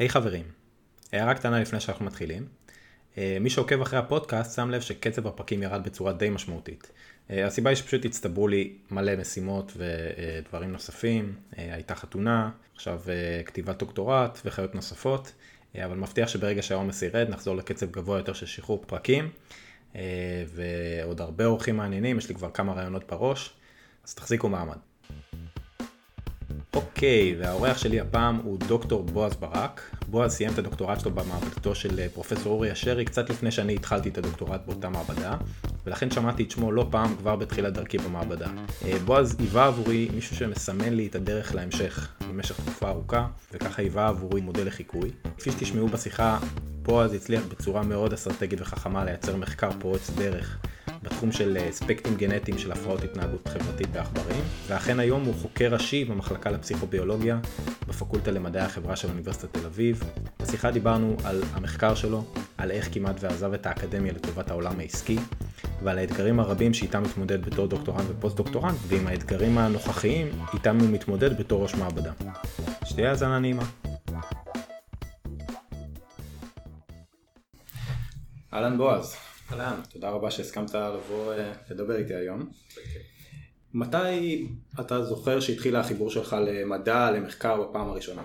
היי חברים, הערה קטנה לפני שאנחנו מתחילים. מי שעוקב אחרי הפודקאסט שם לב שקצב הפרקים ירד בצורה די משמעותית. הסיבה היא שפשוט הצטברו לי מלא משימות ודברים נוספים, הייתה חתונה, עכשיו כתיבת דוקטורט וחיות נוספות, אבל מבטיח שברגע שהעומס ירד נחזור לקצב גבוה יותר של שחרור פרקים, ועוד הרבה אורחים מעניינים, יש לי כבר כמה רעיונות בראש, אז תחזיקו מעמד. אוקיי, והאורח שלי הפעם הוא דוקטור בועז ברק. בועז סיים את הדוקטורט שלו במעבדתו של פרופסור אורי אשרי קצת לפני שאני התחלתי את הדוקטורט באותה מעבדה, ולכן שמעתי את שמו לא פעם כבר בתחילת דרכי במעבדה. בועז היווה עבורי מישהו שמסמן לי את הדרך להמשך במשך תקופה ארוכה, וככה היווה עבורי מודל לחיקוי. כפי שתשמעו בשיחה, בועז הצליח בצורה מאוד אסטרטגית וחכמה לייצר מחקר פורץ דרך בתחום של ספקטים גנטיים של הפרעות התנהגות חברתית בעכברים, ואכן היום הוא חוקר ראשי במחלקה לפסיכוביולוגיה בפקולטה למדעי החברה של אוניברסיטת תל אביב. בשיחה דיברנו על המחקר שלו, על איך כמעט ועזב את האקדמיה לטובת העולם העסקי, ועל האתגרים הרבים שאיתם מתמודד בתור דוקטורנט ופוסט-דוקטורנט, ועם האתגרים הנוכחיים איתם הוא מתמודד בתור ראש מעבדה. שתהיה האזנה נעימה. אהלן בועז. אהלן, תודה רבה שהסכמת לבוא לדבר איתי היום. מתי אתה זוכר שהתחיל החיבור שלך למדע, למחקר בפעם הראשונה?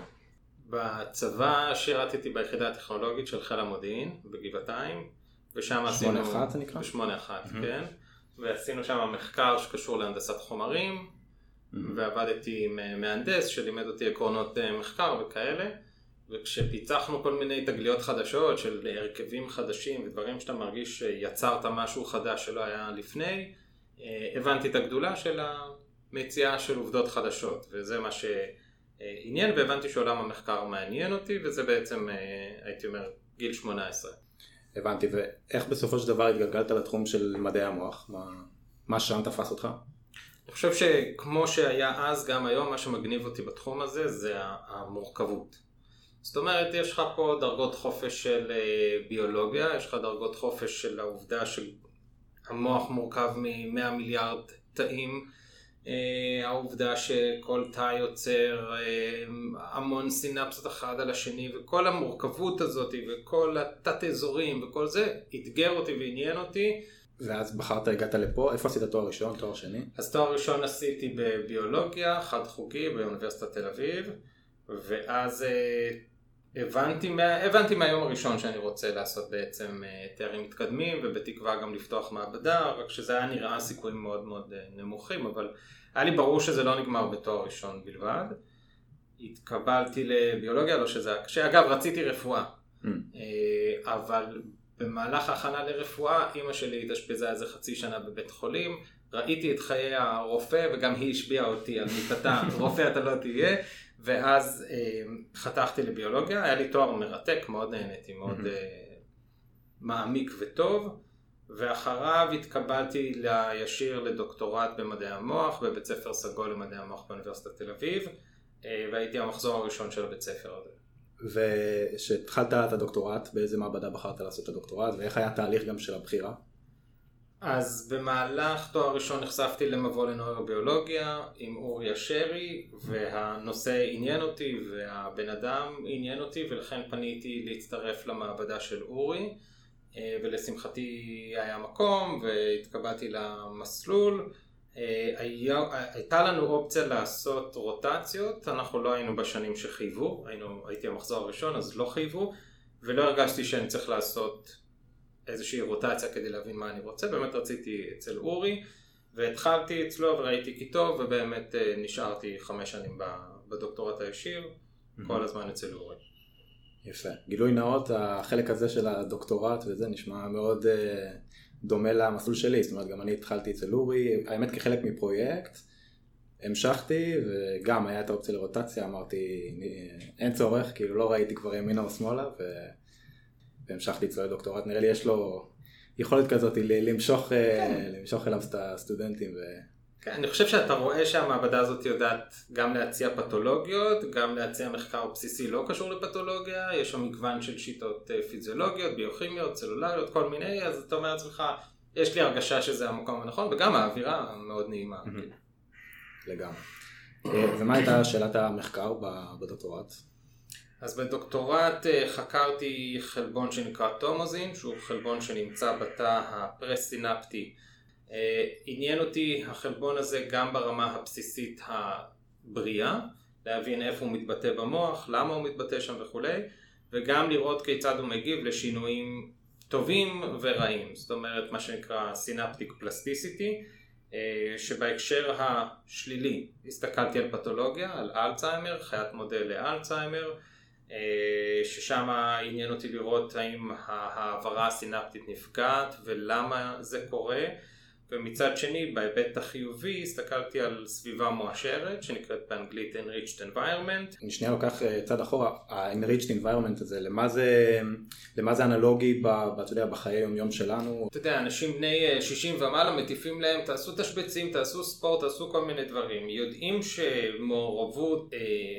בצבא שירתתי ביחידה הטכנולוגית של חיל המודיעין בגבעתיים, ושם עשינו... 81 זה נקרא? 81, כן. ועשינו שם מחקר שקשור להנדסת חומרים, ועבדתי עם מהנדס שלימד אותי עקרונות מחקר וכאלה. וכשפיצחנו כל מיני תגליות חדשות של הרכבים חדשים ודברים שאתה מרגיש שיצרת משהו חדש שלא היה לפני, הבנתי את הגדולה של המציאה של עובדות חדשות, וזה מה שעניין, והבנתי שעולם המחקר מעניין אותי, וזה בעצם, הייתי אומר, גיל 18. הבנתי, ואיך בסופו של דבר התגלגלת לתחום של מדעי המוח? מה שם תפס אותך? אני חושב שכמו שהיה אז, גם היום, מה שמגניב אותי בתחום הזה זה המורכבות. זאת אומרת, יש לך פה דרגות חופש של ביולוגיה, יש לך דרגות חופש של העובדה שהמוח מורכב מ-100 מיליארד תאים, העובדה שכל תא יוצר המון סינפסות אחד על השני, וכל המורכבות הזאת וכל התת אזורים וכל זה אתגר אותי ועניין אותי. ואז בחרת, הגעת לפה, איפה עשית תואר ראשון, תואר שני? אז תואר ראשון עשיתי בביולוגיה, חד חוגי באוניברסיטת תל אביב. ואז הבנתי מהיום הראשון שאני רוצה לעשות בעצם תארים מתקדמים, ובתקווה גם לפתוח מעבדה, רק שזה היה נראה סיכויים מאוד מאוד נמוכים, אבל היה לי ברור שזה לא נגמר בתואר ראשון בלבד. התקבלתי לביולוגיה, לא שזה היה קשה, אגב רציתי רפואה, אבל במהלך ההכנה לרפואה אמא שלי התאשפזה איזה חצי שנה בבית חולים, ראיתי את חיי הרופא וגם היא השביעה אותי על מיטתה, רופא אתה לא תהיה, ואז חתכתי לביולוגיה, היה לי תואר מרתק, מאוד נהניתי, מאוד מעמיק וטוב, ואחריו התקבלתי ישיר לדוקטורט במדעי המוח, בבית ספר סגול למדעי המוח באוניברסיטת תל אביב, והייתי המחזור הראשון של הבית ספר הזה. וכשהתחלת את הדוקטורט, באיזה מעבדה בחרת לעשות את הדוקטורט, ואיך היה התהליך גם של הבחירה? אז במהלך תואר ראשון נחשפתי למבוא לנוירוביולוגיה עם אורי אשרי, והנושא עניין אותי והבן אדם עניין אותי, ולכן פניתי להצטרף למעבדה של אורי, ולשמחתי היה מקום והתקבלתי למסלול. הייתה לנו אופציה לעשות רוטציות, אנחנו לא היינו בשנים שחייבו, הייתי המחזור הראשון אז לא חייבו, ולא הרגשתי שאני צריך לעשות איזושהי רוטציה כדי להבין מה אני רוצה, באמת רציתי אצל אורי, והתחלתי אצלו וראיתי כי טוב, ובאמת נשארתי 5 שנים בדוקטורט הישיר, כל הזמן אצל אורי. יפה. גילוי נאות, החלק הזה של הדוקטורט וזה נשמע מאוד דומה למסלול שלי, זאת אומרת גם אני התחלתי אצל אורי, האמת כחלק מפרויקט, המשכתי וגם היה את האופציה לרוטציה, אמרתי אין צורך, כאילו לא ראיתי כבר ימינה או שמאלה, ו... והמשכתי אצלו לדוקטורט, נראה לי יש לו יכולת כזאת למשוך אליו את הסטודנטים. אני חושב שאתה רואה שהמעבדה הזאת יודעת גם להציע פתולוגיות, גם להציע מחקר בסיסי לא קשור לפתולוגיה, יש שם מגוון של שיטות פיזיולוגיות, ביוכימיות, סלולריות, כל מיני, אז אתה אומר לעצמך, יש לי הרגשה שזה המקום הנכון, וגם האווירה מאוד נעימה. לגמרי. ומה הייתה שאלת המחקר בדוקטורט? אז בדוקטורט חקרתי חלבון שנקרא תומוזין, שהוא חלבון שנמצא בתא הפרסינפטי. עניין אותי החלבון הזה גם ברמה הבסיסית הבריאה, להבין איפה הוא מתבטא במוח, למה הוא מתבטא שם וכו', וגם לראות כיצד הוא מגיב לשינויים טובים ורעים. זאת אומרת, מה שנקרא סינפטיק פלסטיסיטי, שבהקשר השלילי הסתכלתי על פתולוגיה, על אלצהיימר, חיית מודל לאלצהיימר, ששם עניין אותי לראות האם העברה הסינפטית נפגעת ולמה זה קורה, ומצד שני בהיבט החיובי הסתכלתי על סביבה מואשרת שנקראת באנגלית Enriched Environment. אני שנייה לוקח צד אחורה, ה-Enriched Environment הזה, למה זה אנלוגי בחיי יום-יום שלנו? אתה יודע, אנשים בני 60 ומעלה מטיפים להם, תעשו תשבצים, תעשו ספורט, תעשו כל מיני דברים. יודעים שמעורבות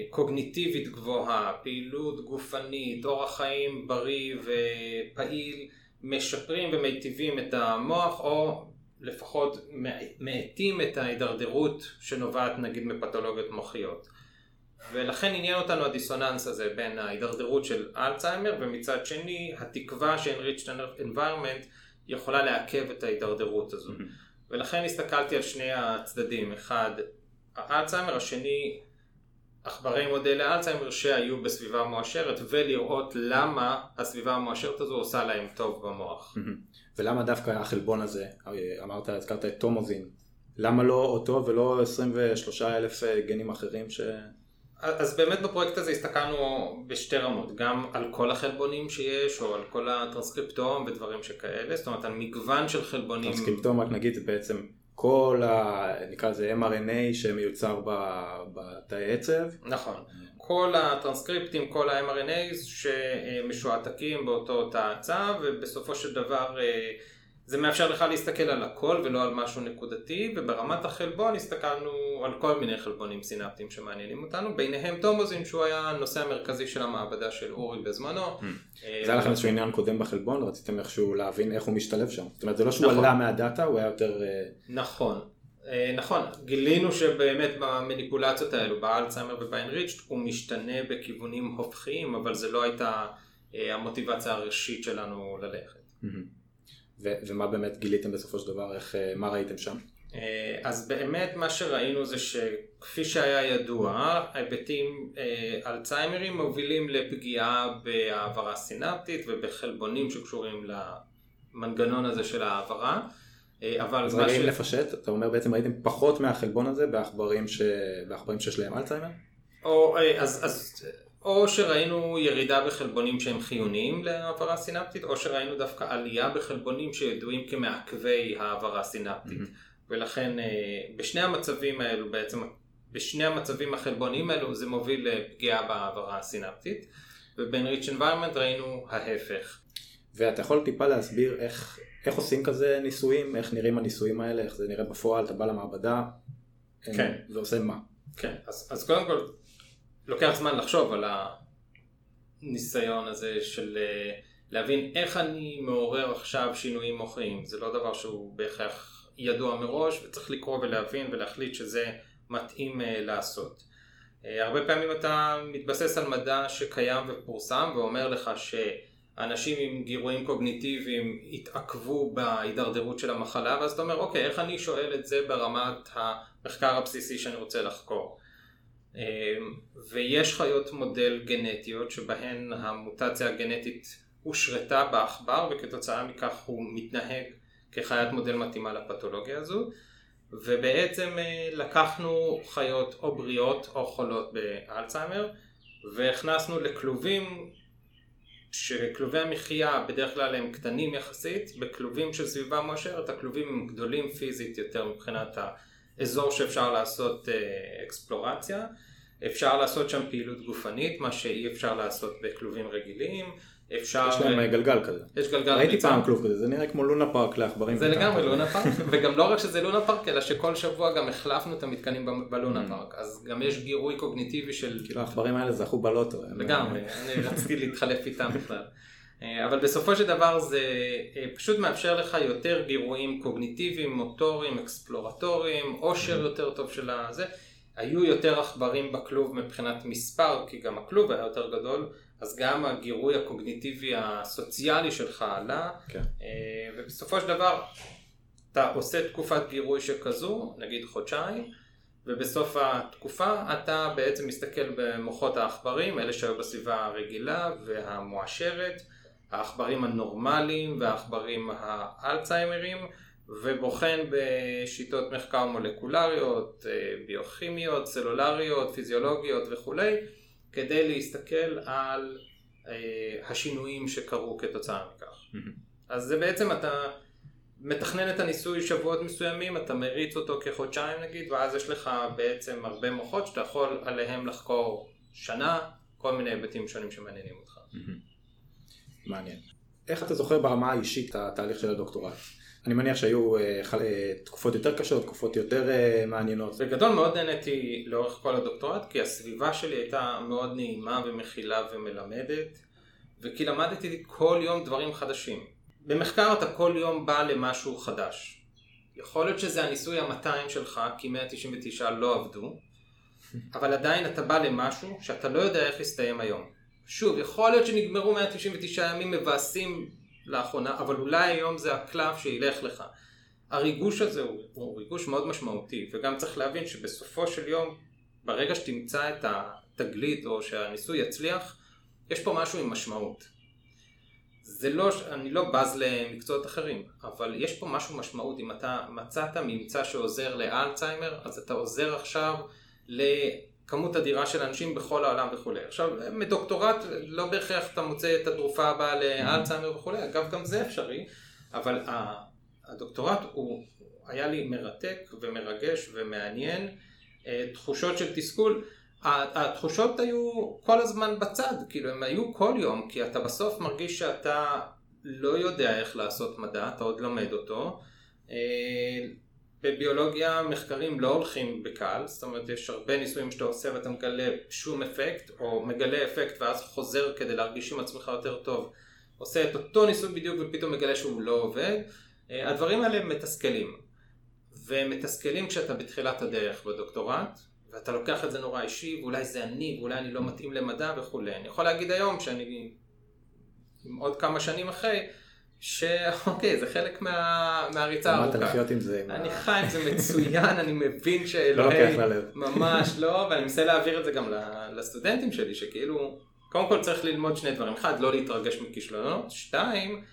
קוגניטיבית גבוהה, פעילות גופנית, אורח חיים בריא ופעיל, משפרים ומיטיבים את המוח או לפחות מאתים את ההידרדרות שנובעת נגיד מפתולוגיות מוחיות. ולכן עניין אותנו הדיסוננס הזה בין ההידרדרות של אלצהיימר ומצד שני התקווה ש-enriched environment יכולה לעכב את ההידרדרות הזו. ולכן הסתכלתי על שני הצדדים, אחד האלצהיימר, השני עכברי מודל לאלצהיימר שהיו בסביבה מואשרת ולראות למה הסביבה המואשרת הזו עושה להם טוב במוח. ולמה דווקא החלבון הזה, אמרת, הזכרת את תומוזין, למה לא אותו ולא 23,000 גנים אחרים ש... אז באמת בפרויקט הזה הסתכלנו בשתי רמות, גם על כל החלבונים שיש, או על כל הטרנסקריפטום ודברים שכאלה, זאת אומרת, על מגוון של חלבונים... טרנסקריפטום, רק נגיד, בעצם כל נקרא לזה mRNA שמיוצר בתאי עצב. נכון. כל הטרנסקריפטים, כל ה-mRNA שמשועתקים באותו תא עצב, ובסופו של דבר זה מאפשר לך להסתכל על הכל ולא על משהו נקודתי, וברמת החלבון הסתכלנו על כל מיני חלבונים סינפטיים שמעניינים אותנו, ביניהם תומוזין שהוא היה הנושא המרכזי של המעבדה של אורי בזמנו. זה היה לכם איזשהו עניין קודם בחלבון, רציתם איכשהו להבין איך הוא משתלב שם. זאת אומרת, זה לא שהוא עלה מהדאטה, הוא היה יותר... נכון, גילינו שבאמת במניפולציות האלו, באלצהיימר ובאנריצ'ד, הוא משתנה בכיוונים הופכיים, אבל זה לא הייתה המוטיבציה הראשית שלנו ללכת. ומה באמת גיליתם בסופו של דבר, מה ראיתם שם? אז באמת מה שראינו זה שכפי שהיה ידוע, היבטים אלצהיימרים מובילים לפגיעה בהעברה סינפטית ובחלבונים שקשורים למנגנון הזה של ההעברה. אבל מה לפשט, אתה אומר בעצם ראיתם פחות מהחלבון הזה בעכברים שיש להם אלצהיימר? או שראינו ירידה בחלבונים שהם חיוניים להעברה סינפטית, או שראינו דווקא עלייה בחלבונים שידועים כמעכבי העברה סינפטית. ולכן בשני המצבים האלו, בעצם בשני המצבים החלבונים האלו, זה מוביל לפגיעה בהעברה הסינפטית, ובאנריצ'ד אנווירמנט ראינו ההפך. ואתה יכול טיפה להסביר איך עושים כזה ניסויים, איך נראים הניסויים האלה, איך זה נראה בפועל, אתה בא למעבדה, ועושה מה? כן, אז קודם כל, לוקח זמן לחשוב על הניסיון הזה של להבין איך אני מעורר עכשיו שינויים מוחיים. זה לא דבר שהוא בהכרח ידוע מראש, וצריך לקרוא ולהבין ולהחליט שזה מתאים לעשות. הרבה פעמים אתה מתבסס על מדע שקיים ופורסם ואומר לך שאנשים עם גירויים קוגניטיביים התעכבו בהידרדרות של המחלה, ואז אתה אומר, אוקיי, איך אני שואל את זה ברמת המחקר הבסיסי שאני רוצה לחקור? ויש חיות מודל גנטיות שבהן המוטציה הגנטית הושרתה בעכבר וכתוצאה מכך הוא מתנהג כחיית מודל מתאימה לפתולוגיה הזו, ובעצם לקחנו חיות או בריאות או חולות באלצהיימר והכנסנו לכלובים שכלובי המחיה בדרך כלל הם קטנים יחסית, בכלובים של סביבה מואשרת הכלובים הם גדולים פיזית יותר מבחינת אזור שאפשר לעשות אקספלורציה, אפשר לעשות שם פעילות גופנית, מה שאי אפשר לעשות בכלובים רגילים, אפשר... יש להם גלגל כזה. יש גלגל ריצה. ראיתי פעם כלוב כזה, זה נראה כמו לונה פארק לעכברים. זה לגמרי לונה פארק, וגם לא רק שזה לונה פארק, אלא שכל שבוע גם החלפנו את המתקנים בלונה פארק, אז גם יש גירוי קוגניטיבי של... כאילו העכברים האלה זכו בלוטו. לגמרי, אני רציתי להתחלף איתם בכלל. אבל בסופו של דבר זה פשוט מאפשר לך יותר גירויים קוגניטיביים, מוטוריים, אקספלורטוריים, עושר יותר טוב של זה. היו יותר עכברים בכלוב מבחינת מספר, כי גם הכלוב היה יותר גדול, אז גם הגירוי הקוגניטיבי הסוציאלי שלך עלה, ובסופו של דבר אתה עושה תקופת גירוי שכזו, נגיד חודשיים, ובסוף התקופה אתה בעצם מסתכל במוחות העכברים, אלה שהיו בסביבה הרגילה והמואשרת, העכברים הנורמליים והעכברים האלצהיימרים, ובוחן בשיטות מחקר מולקולריות, ביוכימיות, סלולריות, פיזיולוגיות וכולי, כדי להסתכל על השינויים שקרו כתוצאה מכך. אז זה בעצם אתה מתכנן את הניסוי שבועות מסוימים, אתה מריץ אותו כחודשיים נגיד, ואז יש לך בעצם הרבה מוחות שאתה יכול עליהם לחקור שנה, כל מיני היבטים שונים שמעניינים אותך. מעניין. איך אתה זוכר ברמה האישית התהליך של הדוקטורט? אני מניח שהיו תקופות יותר קשות, תקופות יותר מעניינות. בגדול מאוד נהניתי לאורך כל הדוקטורט, כי הסביבה שלי הייתה מאוד נעימה ומכילה ומלמדת, וכי למדתי כל יום דברים חדשים. במחקר אתה כל יום בא למשהו חדש. יכול להיות שזה הניסוי ה-200 שלך, כי 199 לא עבדו, אבל עדיין אתה בא למשהו שאתה לא יודע איך יסתיים היום. שוב, יכול להיות שנגמרו 199 ימים מבאסים לאחרונה, אבל אולי היום זה הקלף שילך לך. הריגוש הזה הוא ריגוש מאוד משמעותי, וגם צריך להבין שבסופו של יום, ברגע שתמצא את התגלית או שהניסוי יצליח, יש פה משהו עם משמעות. זה לא, אני לא בז למקצועות אחרים, אבל יש פה משהו משמעות. אם אתה מצאת ממצא שעוזר לאלצהיימר, אז אתה עוזר עכשיו לכמות אדירה של אנשים בכל העולם וכולי. עכשיו, מדוקטורט לא בהכרח אתה מוצא את התרופה הבאה לאלצהיימר וכולי, אגב גם זה אפשרי, אבל הדוקטורט הוא היה לי מרתק ומרגש ומעניין, תחושות של תסכול. התחושות היו כל הזמן בצד, כאילו הם היו כל יום, כי אתה בסוף מרגיש שאתה לא יודע איך לעשות מדע, אתה עוד לומד אותו. בביולוגיה מחקרים לא הולכים בקל, זאת אומרת יש הרבה ניסויים שאתה עושה ואתה מגלה שום אפקט, או מגלה אפקט ואז חוזר כדי להרגיש עם עצמך יותר טוב, עושה את אותו ניסוי בדיוק ופתאום מגלה שהוא לא עובד. הדברים האלה מתסכלים, ומתסכלים כשאתה בתחילת הדרך בדוקטורט, ואתה לוקח את זה נורא אישי, ואולי זה אני, ואולי אני לא מתאים למדע וכולי. אני יכול להגיד היום שאני, עוד כמה שנים אחרי, שאוקיי, זה חלק מהריצה הארוכה. אני חי עם זה מצוין, אני מבין שאלוהי ממש לא, ואני מנסה להעביר את זה גם לסטודנטים שלי, שכאילו, קודם כל צריך ללמוד שני דברים. אחד, לא להתרגש מכישלונות. שתיים,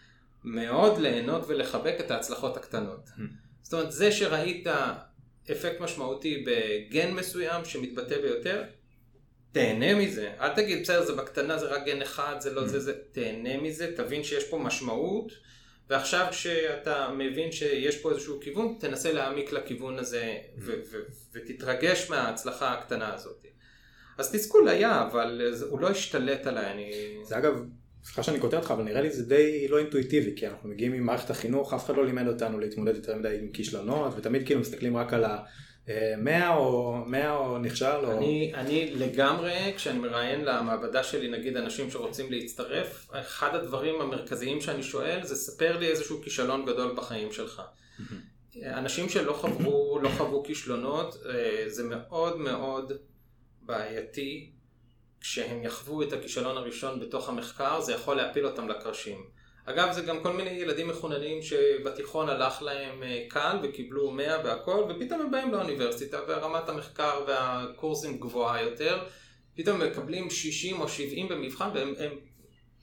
מאוד ליהנות ולחבק את ההצלחות הקטנות. זאת אומרת, זה שראית אפקט משמעותי בגן מסוים שמתבטא ביותר, תהנה מזה. אל תגיד, בסדר, זה בקטנה, זה רק גן אחד, זה לא זה, זה. תהנה מזה, תבין שיש פה משמעות, ועכשיו כשאתה מבין שיש פה איזשהו כיוון, תנסה להעמיק לכיוון הזה, ותתרגש מההצלחה הקטנה הזאת. אז תסכול היה, אבל הוא לא השתלט עליי. זה אגב, סליחה שאני כותר אותך, אבל נראה לי זה די לא אינטואיטיבי, כי אנחנו מגיעים עם מערכת החינוך, אף אחד לא לימד אותנו להתמודד יותר מדי עם כישלונות, ותמיד כאילו מסתכלים רק על ה-100 או נכשל או... אני לגמרי, כשאני מראיין למעבדה שלי, נגיד אנשים שרוצים להצטרף, אחד הדברים המרכזיים שאני שואל, זה ספר לי איזשהו כישלון גדול בחיים שלך. אנשים שלא חוו כישלונות, זה מאוד מאוד בעייתי, כשהם יחוו את הכישלון הראשון בתוך המחקר, זה יכול להפיל אותם לקרשים. אגב, זה גם כל מיני ילדים מחוננים שבתיכון הלך להם קל וקיבלו 100 והכל, ופתאום הם באים לאוניברסיטה, ורמת המחקר והקורסים גבוהה יותר, פתאום הם מקבלים 60 או 70 במבחן, והם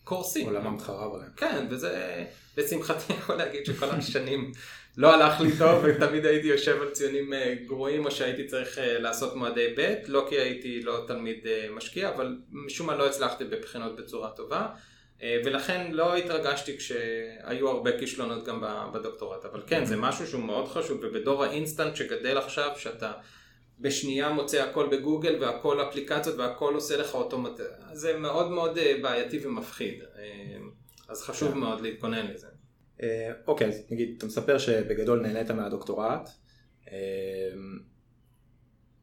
קורסים. עולם חרב עליהם. כן, וזה, בשמחתי יכול להגיד שכל השנים לא הלך לי טוב, ותמיד הייתי יושב על ציונים גרועים, או שהייתי צריך לעשות מועדי ב', לא כי הייתי לא תלמיד משקיע, אבל משום מה לא הצלחתי בבחינות בצורה טובה, ולכן לא התרגשתי כשהיו הרבה כישלונות גם בדוקטורט, אבל כן, זה משהו שהוא מאוד חשוב, ובדור האינסטנט שגדל עכשיו, שאתה בשנייה מוצא הכל בגוגל, והכל אפליקציות, והכל עושה לך אוטומט, זה מאוד מאוד בעייתי ומפחיד, אז חשוב מאוד להתכונן לזה. אוקיי, אז נגיד, אתה מספר שבגדול נהנית מהדוקטורט,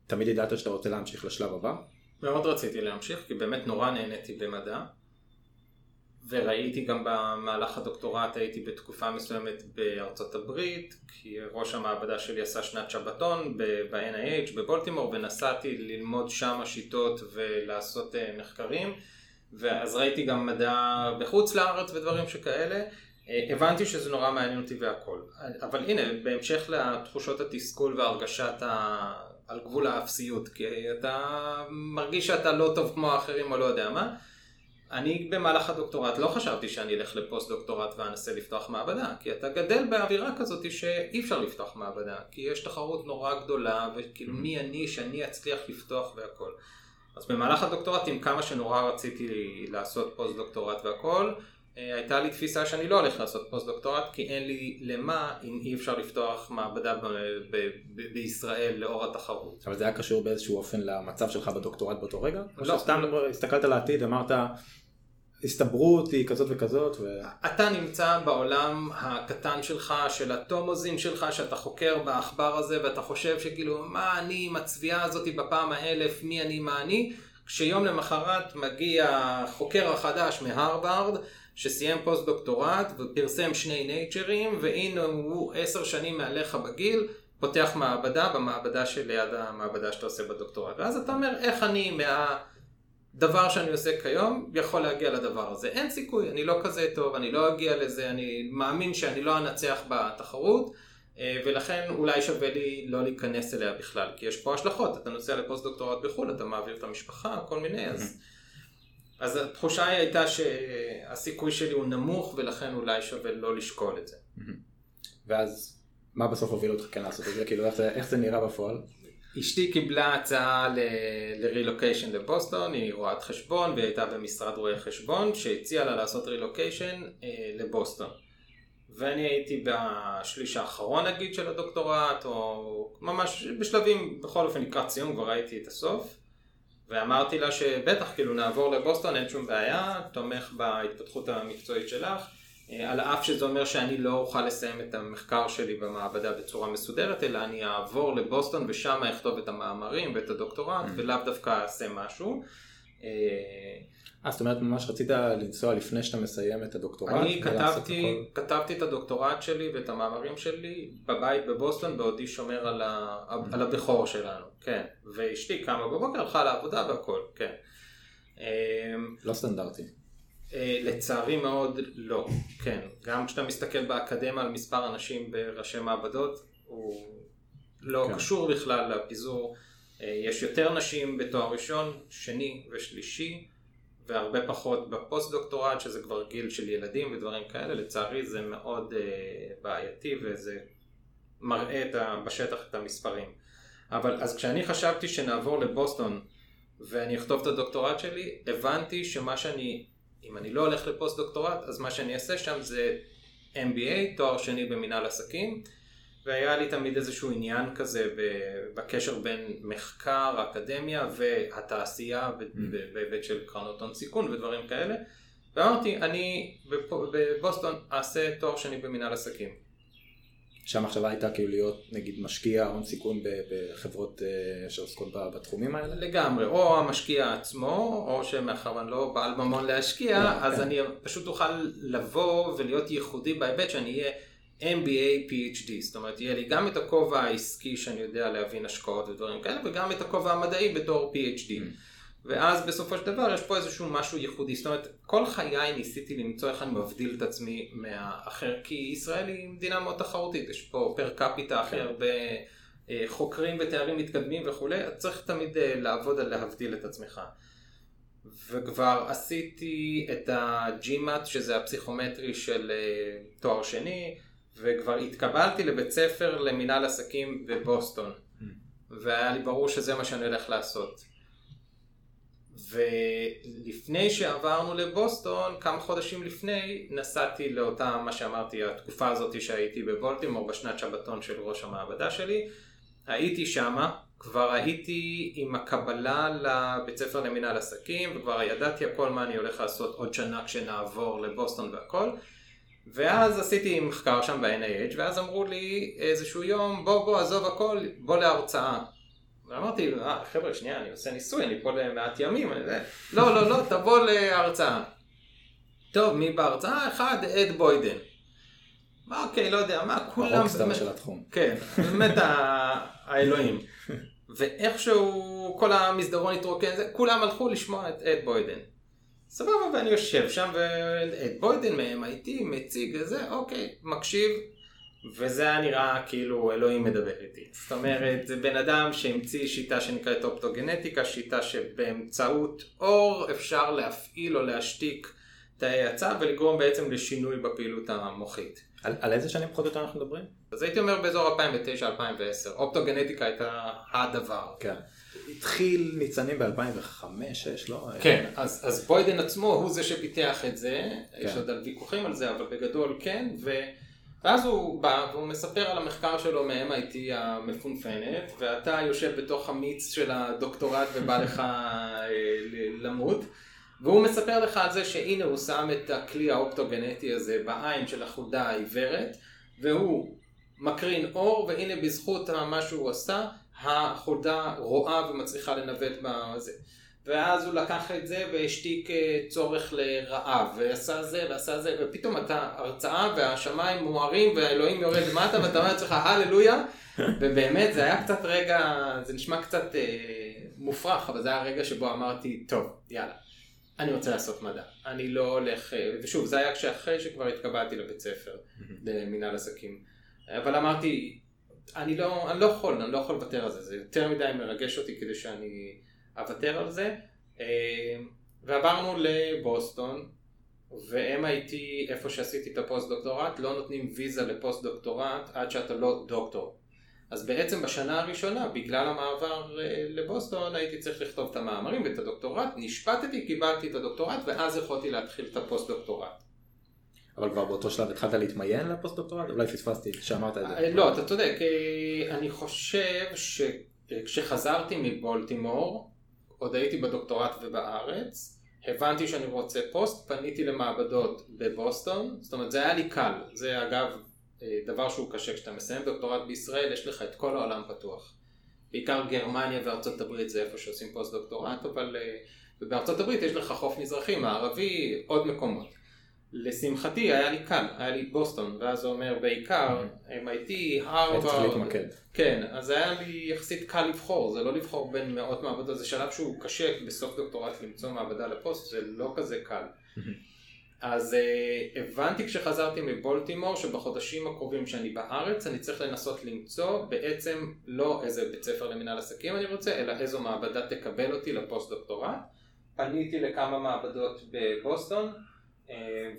תמיד ידעת שאתה רוצה להמשיך לשלב הבא? מאוד רציתי להמשיך, כי באמת נורא נהניתי במדע, וראיתי גם במהלך הדוקטורט, הייתי בתקופה מסוימת בארצות הברית, כי ראש המעבדה שלי עשה שנת שבתון ב-NIH בבולטימור, ונסעתי ללמוד שם השיטות ולעשות מחקרים, ואז ראיתי גם מדע בחוץ לארץ ודברים שכאלה. הבנתי שזה נורא מעניין אותי והכל. אבל הנה, בהמשך לתחושות התסכול והרגשת על גבול האפסיות, כי אתה מרגיש שאתה לא טוב כמו האחרים או לא יודע מה, אני במהלך הדוקטורט לא חשבתי שאני אלך לפוסט דוקטורט ואנסה לפתוח מעבדה, כי אתה גדל באווירה כזאת שאי אפשר לפתוח מעבדה, כי יש תחרות נורא גדולה, וכאילו מי אני שאני אצליח לפתוח והכל. אז במהלך הדוקטורט, עם כמה שנורא רציתי לעשות פוסט דוקטורט והכל, הייתה לי תפיסה שאני לא הולך לעשות פוסט דוקטורט, כי אין לי למה אם אי אפשר לפתוח מעבדה בישראל לאור התחרות. אבל זה היה קשור באיזשהו אופן למצב שלך בדוקטורט באותו רגע? לא. סתם הסתכלת על העתיד, אמרת, הסתברות היא כזאת וכזאת. אתה נמצא בעולם הקטן שלך, של הטומוזים שלך, שאתה חוקר באחבר הזה, ואתה חושב שכאילו, מה אני עם הצביעה הזאת בפעם ה-1000, מי אני, מה אני? כשיום למחרת מגיע חוקר החדש מהרווארד, שסיים פוסט דוקטורט ופרסם 2 נייצ'רים, והנה הוא 10 שנים מעליך בגיל, פותח מעבדה במעבדה שליד המעבדה שאתה עושה בדוקטורט. ואז אתה אומר, איך אני מהדבר שאני עושה כיום יכול להגיע לדבר הזה? אין סיכוי, אני לא כזה טוב, אני לא אגיע לזה, אני מאמין שאני לא אנצח בתחרות, ולכן אולי שווה לי לא להיכנס אליה בכלל, כי יש פה השלכות, אתה נוסע לפוסט דוקטורט בחול, אתה מעביר את המשפחה, כל מיני, אז התחושה הייתה שהסיכוי שלי הוא נמוך, ולכן אולי שווה לא לשקול את זה. ואז מה בסוף הוביל אותך כן לעשות את זה? כאילו איך זה נראה בפועל? אשתי קיבלה הצעה לרילוקיישן לבוסטון, היא רואת חשבון, והיא הייתה במשרד רואי חשבון, שהציעה לה לעשות רילוקיישן לבוסטון. ואני הייתי בשליש האחרון נגיד של הדוקטורט, או ממש בשלבים, בכל אופן לקראת סיום, כבר ראיתי את הסוף. ואמרתי לה שבטח כאילו נעבור לבוסטון, אין שום בעיה, תומך בהתפתחות המקצועית שלך, על אף שזה אומר שאני לא אוכל לסיים את המחקר שלי במעבדה בצורה מסודרת, אלא אני אעבור לבוסטון ושם אכתוב את המאמרים ואת הדוקטורט, ולאו דווקא אעשה משהו. אז זאת אומרת, ממש רצית לנסוע לפני שאתה מסיים את הדוקטורט? אני כתבתי את הדוקטורט שלי ואת המאמרים שלי בבית בבוסטון, בעודי שומר על הבכור שלנו, כן. ואשתי קמה בבוקר, הלכה לעבודה והכל, כן. לא סטנדרטי. לצערי מאוד לא, כן. גם כשאתה מסתכל באקדמיה על מספר אנשים בראשי מעבדות, הוא לא קשור בכלל לפיזור. יש יותר נשים בתואר ראשון, שני ושלישי, והרבה פחות בפוסט דוקטורט, שזה כבר גיל של ילדים ודברים כאלה. לצערי זה מאוד בעייתי, וזה מראה בשטח את המספרים. אבל אז כשאני חשבתי שנעבור לבוסטון ואני אכתוב את הדוקטורט שלי, הבנתי שמה שאני, אם אני לא הולך לפוסט דוקטורט, אז מה שאני אעשה שם זה MBA, תואר שני במנהל עסקים, והיה לי תמיד איזשהו עניין כזה בקשר בין מחקר, אקדמיה והתעשייה בהיבט של קרנות הון סיכון ודברים כאלה. ואמרתי, אני בבוסטון אעשה תואר שני במנהל עסקים. שהמחשבה הייתה כאילו להיות נגיד משקיע הון סיכון בחברות שעוסקות בתחומים האלה? לגמרי, או המשקיע עצמו, או שמאחר אני לא בעל ממון להשקיע, אז אני פשוט אוכל לבוא ולהיות ייחודי בהיבט שאני אהיה MBA, PhD, זאת אומרת, יהיה לי גם את הכובע העסקי שאני יודע להבין השקעות ודברים כאלה, וגם את הכובע המדעי בתור PhD. ואז בסופו של דבר יש פה איזשהו משהו ייחודי, זאת אומרת, כל חיי ניסיתי למצוא איך אני מבדיל את עצמי מהאחר, כי ישראל היא מדינה מאוד תחרותית, יש פה פר קפיטה הכי הרבה חוקרים ותארים מתקדמים וכו', אתה צריך תמיד לעבוד על להבדיל את עצמך. וכבר עשיתי את ה-GMAT, שזה הפסיכומטרי של תואר שני, וכבר התקבלתי לבית ספר למנהל עסקים בבוסטון, והיה לי ברור שזה מה שאני הולך לעשות. ולפני שעברנו לבוסטון, כמה חודשים לפני, נסעתי לאותה, מה שאמרתי, התקופה הזאת שהייתי בבולטימור, בשנת שבתון של ראש המעבדה שלי, הייתי שמה, כבר הייתי עם הקבלה לבית ספר למנהל עסקים, וכבר ידעתי הכל מה אני הולך לעשות עוד שנה כשנעבור לבוסטון והכל, ואז עשיתי מחקר שם ב-NIH, ואז אמרו לי איזשהו יום, בוא, עזוב הכל, בוא להרצאה. ואמרתי, חבר'ה, שנייה, אני עושה ניסוי, אני פה למעט ימים, לא, תבוא להרצאה. טוב, מי בהרצאה? אחד, אד בוידן. אוקיי, לא יודע, מה, כולם... הרוקסטאר של התחום. כן, באמת האלוהים. ואיכשהו כל המסדרון התרוקן, כולם הלכו לשמוע את אד בוידן. סבבה, ואני יושב שם, ואד בוידן מ-MIT מציג איזה, אוקיי, מקשיב, וזה היה נראה כאילו אלוהים מדבר איתי. זאת אומרת, זה בן אדם שהמציא שיטה שנקראת אופטוגנטיקה, שיטה שבאמצעות אור אפשר להפעיל או להשתיק תאי הצע ולגרום בעצם לשינוי בפעילות המוחית. על איזה שנים פחות יותר אנחנו מדברים? אז הייתי אומר באזור 2009-2010, אופטוגנטיקה הייתה הדבר. כן. התחיל ניצנים ב-2005-2006, לא? כן, אז בוידן עצמו הוא זה שפיתח את זה, יש עוד על ויכוחים על זה, אבל בגדול כן, ואז הוא בא והוא מספר על המחקר שלו מ-MIT המפונפנת, ואתה יושב בתוך המיץ של הדוקטורט ובא לך למות, והוא מספר לך על זה שהנה הוא שם את הכלי האופטוגנטי הזה בעין של החולדה העיוורת, והוא מקרין אור, והנה בזכות מה שהוא עשה, החולדה רואה ומצליחה לנווט בזה. ואז הוא לקח את זה והשתיק צורך לרעב, ועשה זה ועשה זה, ופתאום אתה הרצאה והשמיים מוארים והאלוהים יורד למטה, ואתה אומר לך הללויה, ובאמת זה היה קצת רגע, זה נשמע קצת מופרך, אבל זה היה רגע שבו אמרתי, טוב, יאללה. אני רוצה לעשות מדע, אני לא הולך, ושוב, זה היה כשאחרי שכבר התקבלתי לבית ספר, למנהל עסקים, אבל אמרתי, אני לא יכול לוותר על זה, זה יותר מדי מרגש אותי כדי שאני אוותר על זה, ועברנו לבוסטון, ו-MIT, איפה שעשיתי את הפוסט-דוקטורט, לא נותנים ויזה לפוסט-דוקטורט עד שאתה לא דוקטור. אז בעצם בשנה הראשונה, בגלל המעבר לבוסטון, הייתי צריך לכתוב את המאמרים ואת הדוקטורט, נשפטתי, קיבלתי את הדוקטורט, ואז יכולתי להתחיל את הפוסט-דוקטורט. אבל כבר באותו שלב התחלת להתמיין לפוסט-דוקטורט? אולי פספסתי שאמרת את זה. לא, אתה צודק. אני חושב שכשחזרתי מבולטימור, עוד הייתי בדוקטורט ובארץ, הבנתי שאני רוצה פוסט, פניתי למעבדות בבוסטון, זאת אומרת, זה היה לי קל. זה אגב... דבר שהוא קשה כשאתה מסיים דוקטורט בישראל, יש לך את כל העולם פתוח. בעיקר גרמניה וארצות הברית זה איפה שעושים פוסט דוקטורט, אבל בארצות הברית יש לך חוף מזרחי, מערבי, עוד מקומות. לשמחתי היה לי כאן, היה לי בוסטון, ואז הוא אומר בעיקר MIT, Harvard. צריך להתמקד. כן, אז היה לי יחסית קל לבחור, זה לא לבחור בין מאות מעבדות, זה שלב שהוא קשה בסוף דוקטורט למצוא מעבדה לפוסט, זה לא כזה קל. אז הבנתי כשחזרתי מבולטימור שבחודשים הקרובים שאני בארץ אני צריך לנסות למצוא בעצם לא איזה בית ספר למנהל עסקים אני רוצה, אלא איזו מעבדה תקבל אותי לפוסט דוקטורט. פניתי לכמה מעבדות בבוסטון,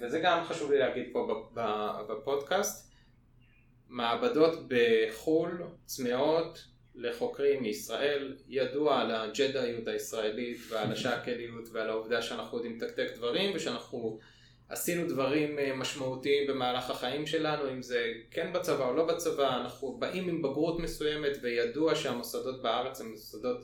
וזה גם חשוב לי להגיד פה בפודקאסט, מעבדות בחול צמאות לחוקרים מישראל, ידוע על הג'דאיות הישראלית ועל השאקליות ועל העובדה שאנחנו יודעים תקתק דברים ושאנחנו עשינו דברים משמעותיים במהלך החיים שלנו, אם זה כן בצבא או לא בצבא, אנחנו באים עם בגרות מסוימת וידוע שהמוסדות בארץ הם מוסדות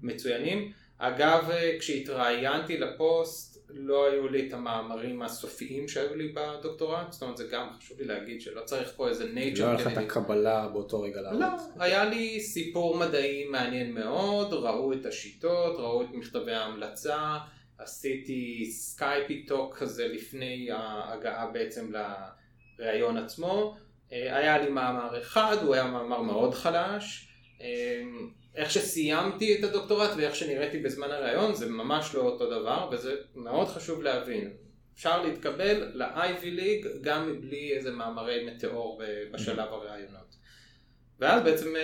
מצוינים. אגב, כשהתראיינתי לפוסט, לא היו לי את המאמרים הסופיים שהיו לי בדוקטורט, זאת אומרת, זה גם חשוב לי להגיד שלא צריך פה איזה nature. לא הלכת הקבלה באותו רגע לעבוד. לא, היה לי סיפור מדעי מעניין מאוד, ראו את השיטות, ראו את מכתבי ההמלצה, עשיתי סקייפי טוק כזה לפני ההגעה בעצם לראיון עצמו. היה לי מאמר אחד, הוא היה מאמר מאוד חלש. איך שסיימתי את הדוקטורט ואיך שנראיתי בזמן הראיון זה ממש לא אותו דבר, וזה מאוד חשוב להבין. אפשר להתקבל ל-Ivy League גם מבלי איזה מאמרי מטאור בשלב הראיונות. ואז בעצם...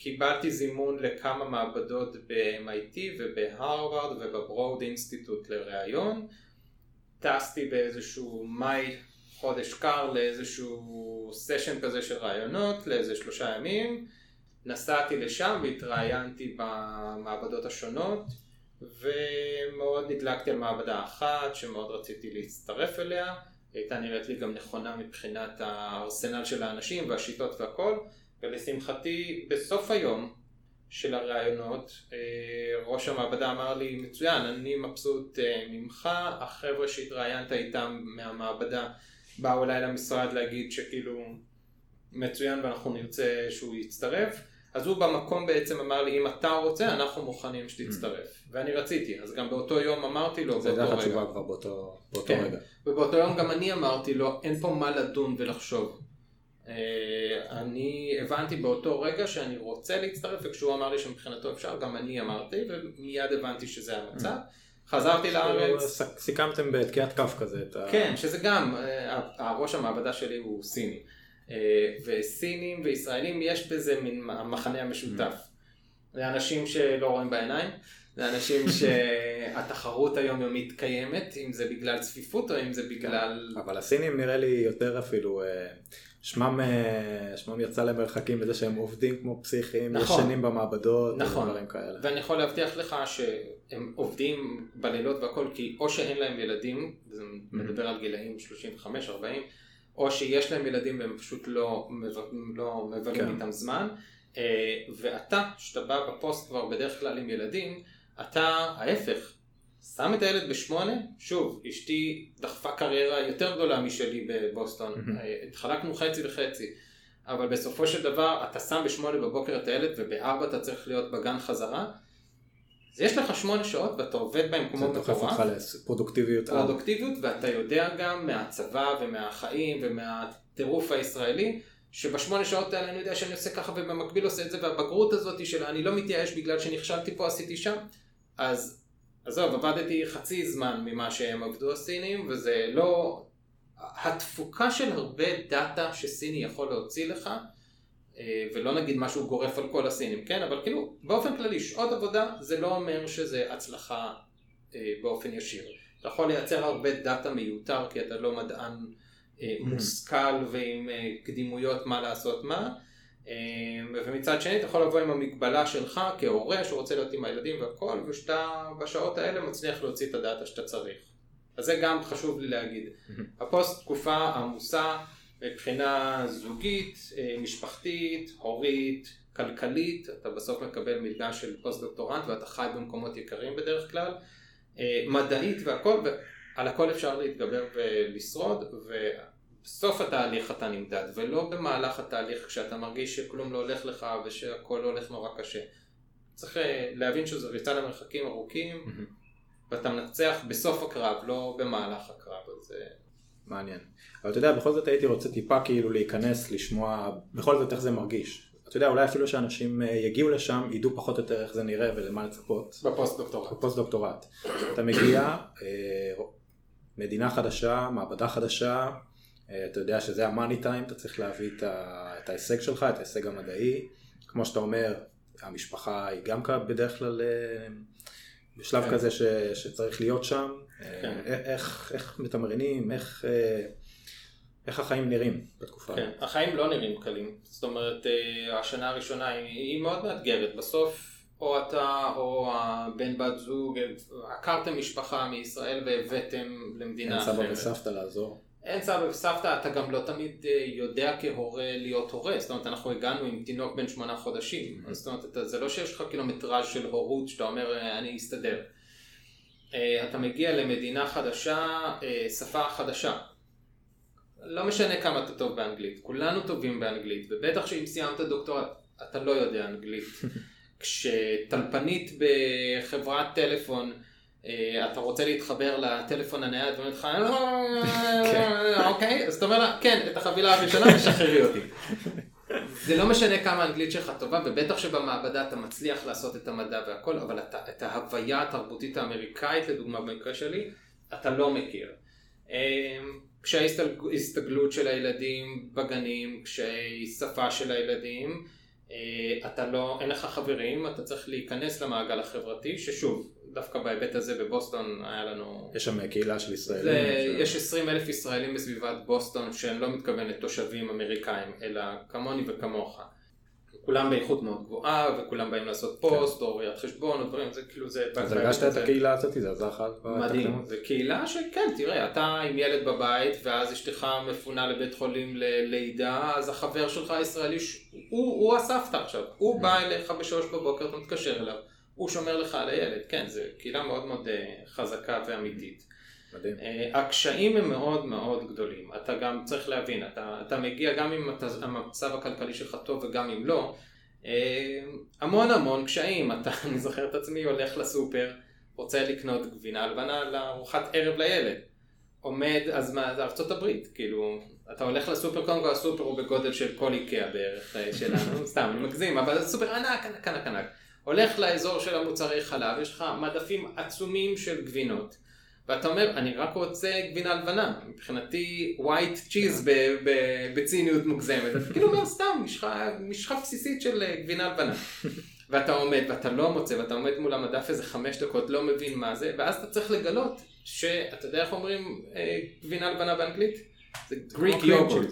קיבלתי זימון לכמה מעבדות ב-MIT ובהרווארד ובברוד אינסטיטוט לראיון. טסתי באיזשהו מאי חודש קר לאיזשהו סשן כזה של ראיונות, לאיזה 3 ימים. נסעתי לשם והתראיינתי במעבדות השונות, ומאוד נדלקתי על מעבדה אחת שמאוד רציתי להצטרף אליה. הייתה נראית לי גם נכונה מבחינת הארסנל של האנשים והשיטות והכל. ולשמחתי, בסוף היום של הראיונות, ראש המעבדה אמר לי, מצוין, אני מבסוט ממך, החבר'ה שהתראיינת איתם מהמעבדה באו אליי למשרד להגיד שכאילו מצוין ואנחנו נרצה שהוא יצטרף. אז הוא במקום בעצם אמר לי, אם אתה רוצה, אנחנו מוכנים שתצטרף. ואני רציתי, אז גם באותו יום אמרתי לו, זה דרך התשובה כבר באותו רגע. ובאותו יום גם אני אמרתי לו, אין פה מה לדון ולחשוב. אני הבנתי באותו רגע שאני רוצה להצטרף, וכשהוא אמר לי שמבחינתו אפשר, גם אני אמרתי, ומיד הבנתי שזה המצב. חזרתי לארץ. סיכמתם בתקיעת כף כזה. כן, שזה גם, הראש המעבדה שלי הוא סיני. וסינים וישראלים יש בזה מן המחנה המשותף. זה אנשים שלא רואים בעיניים, זה אנשים שהתחרות היומיומית קיימת, אם זה בגלל צפיפות או אם זה בגלל... אבל הסינים נראה לי יותר אפילו, שמם יצא להם מרחקים בזה שהם עובדים כמו פסיכים, ישנים במעבדות, דברים כאלה. ואני יכול להבטיח לך שהם עובדים בלילות והכל, כי או שאין להם ילדים, זה מדבר על גילאים 35-40, או שיש להם ילדים והם פשוט לא מבלים איתם זמן, ואתה, שאתה בא בפוסט כבר בדרך כלל עם ילדים, אתה ההפך, שם את הילד ב8, שוב, אשתי דחפה קריירה יותר גדולה משלי בבוסטון, התחלקנו חצי וחצי, אבל בסופו של דבר אתה שם ב8 בבוקר את הילד וב4 אתה צריך להיות בגן חזרה, אז יש לך 8 שעות ואתה עובד בהם כמו מקורף. זה דוחף אותך לפרודוקטיביות. פרודוקטיביות, ואתה יודע גם מהצבא ומהחיים ומהטירוף הישראלי, שב8 שעות האלה אני יודע שאני עושה ככה ובמקביל עושה את זה, והבגרות הזאת של אני לא מתייאש בגלל שנכשלתי פה, עשיתי שם, אז עזוב, עבדתי חצי זמן ממה שהם עבדו הסינים, וזה לא... התפוקה של הרבה דאטה שסיני יכול להוציא לך, ולא נגיד משהו גורף על כל הסינים, כן? אבל כאילו, באופן כללי, שעות עבודה זה לא אומר שזה הצלחה באופן ישיר. אתה יכול לייצר הרבה דאטה מיותר, כי אתה לא מדען מושכל ועם קדימויות מה לעשות מה, ומצד שני, אתה יכול לבוא עם המגבלה שלך כהורה שרוצה להיות עם הילדים והכל, ושאתה בשעות האלה מצליח להוציא את הדאטה שאתה צריך. אז זה גם חשוב לי להגיד. הפוסט תקופה עמוסה, מבחינה זוגית, משפחתית, הורית, כלכלית, אתה בסוף מקבל מלגה של פוסט-דוקטורנט ואתה חי במקומות יקרים בדרך כלל, מדעית והכל, ועל הכל אפשר להתגבר ולשרוד, ובסוף התהליך אתה נמדד, ולא במהלך התהליך כשאתה מרגיש שכלום לא הולך לך ושהכל הולך נורא קשה. צריך להבין שזה ריצה למרחקים ארוכים, ואתה מנצח בסוף הקרב, לא במהלך הקרב, אז... מעניין. אבל אתה יודע, בכל זאת הייתי רוצה טיפה כאילו להיכנס, לשמוע, בכל זאת איך זה מרגיש. אתה יודע, אולי אפילו שאנשים יגיעו לשם, ידעו פחות או יותר איך זה נראה ולמה לצפות. בפוסט-דוקטורט. בפוסט-דוקטורט. אתה מגיע, מדינה חדשה, מעבדה חדשה, אתה יודע שזה המאני טיים, אתה צריך להביא את ההישג שלך, את ההישג המדעי. כמו שאתה אומר, המשפחה היא גם בדרך כלל בשלב כזה שצריך להיות שם. איך מתמרנים, איך החיים נראים בתקופה? כן, החיים לא נראים קלים, זאת אומרת השנה הראשונה היא מאוד מאתגרת, בסוף או אתה או הבן בת זוג עקרתם משפחה מישראל והבאתם למדינה אחרת. אין סבא וסבתא לעזור. אין סבא וסבתא, אתה גם לא תמיד יודע כהורה להיות הורה, זאת אומרת אנחנו הגענו עם תינוק בן 8 חודשים, זאת אומרת זה לא שיש לך קילומטרז' של הורות שאתה אומר אני אסתדר. אתה מגיע למדינה חדשה, שפה חדשה. לא משנה כמה אתה טוב באנגלית, כולנו טובים באנגלית, ובטח שאם סיימת דוקטורט, אתה לא יודע אנגלית. כשטלפנית בחברת טלפון, אתה רוצה להתחבר לטלפון הנייד, ואומרת לך, אוקיי, אז אתה אומר לה, כן, את החבילה הראשונה משחררי אותי. זה לא משנה כמה האנגלית שלך טובה, ובטח שבמעבדה אתה מצליח לעשות את המדע והכל, אבל את ההוויה התרבותית האמריקאית, לדוגמה במקרה שלי, אתה לא מכיר. כשההסתגלות של הילדים בגנים, כשהשפה של הילדים, אין לך חברים, אתה צריך להיכנס למעגל החברתי, ששוב, דווקא בהיבט הזה בבוסטון היה לנו... יש שם קהילה של ישראלים. יש 20,000 ישראלים בסביבת בוסטון שהם לא מתכוון לתושבים אמריקאים, אלא כמוני וכמוך. כולם באיכות מאוד גבוהה, וכולם באים לעשות פוסט, או ראיית חשבון, או דברים, זה כאילו זה... אז הרגשת את הקהילה הזאת, זה עזר לך? מדהים, זה קהילה שכן, תראה, אתה עם ילד בבית, ואז אשתך מפונה לבית חולים ללידה, אז החבר שלך הישראלי, הוא הסבתא עכשיו, הוא בא אליך ב3:00 בבוקר, אתה מתקשר אליו. הוא שומר לך על הילד, כן, זו קהילה מאוד מאוד חזקה ואמיתית. מדהים. הקשיים הם מאוד מאוד גדולים, אתה גם צריך להבין, אתה מגיע גם אם המצב הכלכלי שלך טוב וגם אם לא, המון המון קשיים, אני זוכר את עצמי הולך לסופר, רוצה לקנות גבינה לבנה לארוחת ערב לילד, עומד, אז מה, זה ארצות הברית, כאילו, אתה הולך לסופר, קודם כל הסופר הוא בגודל של כל איקאה בערך שלנו, סתם, אני מגזים, אבל סופר ענק, ענק, ענק, ענק. הולך לאזור של המוצרי חלב, יש לך מדפים עצומים של גבינות, ואתה אומר, אני רק רוצה גבינה לבנה, מבחינתי white cheese בציניות מוגזמת, אתה כאילו אומר, סתם, משחה בסיסית של גבינה לבנה. ואתה עומד, ואתה לא מוצא, ואתה עומד מול המדף איזה 5 דקות, לא מבין מה זה, ואז אתה צריך לגלות שאתה יודע איך אומרים גבינה לבנה באנגלית? זה גריק יוגורט.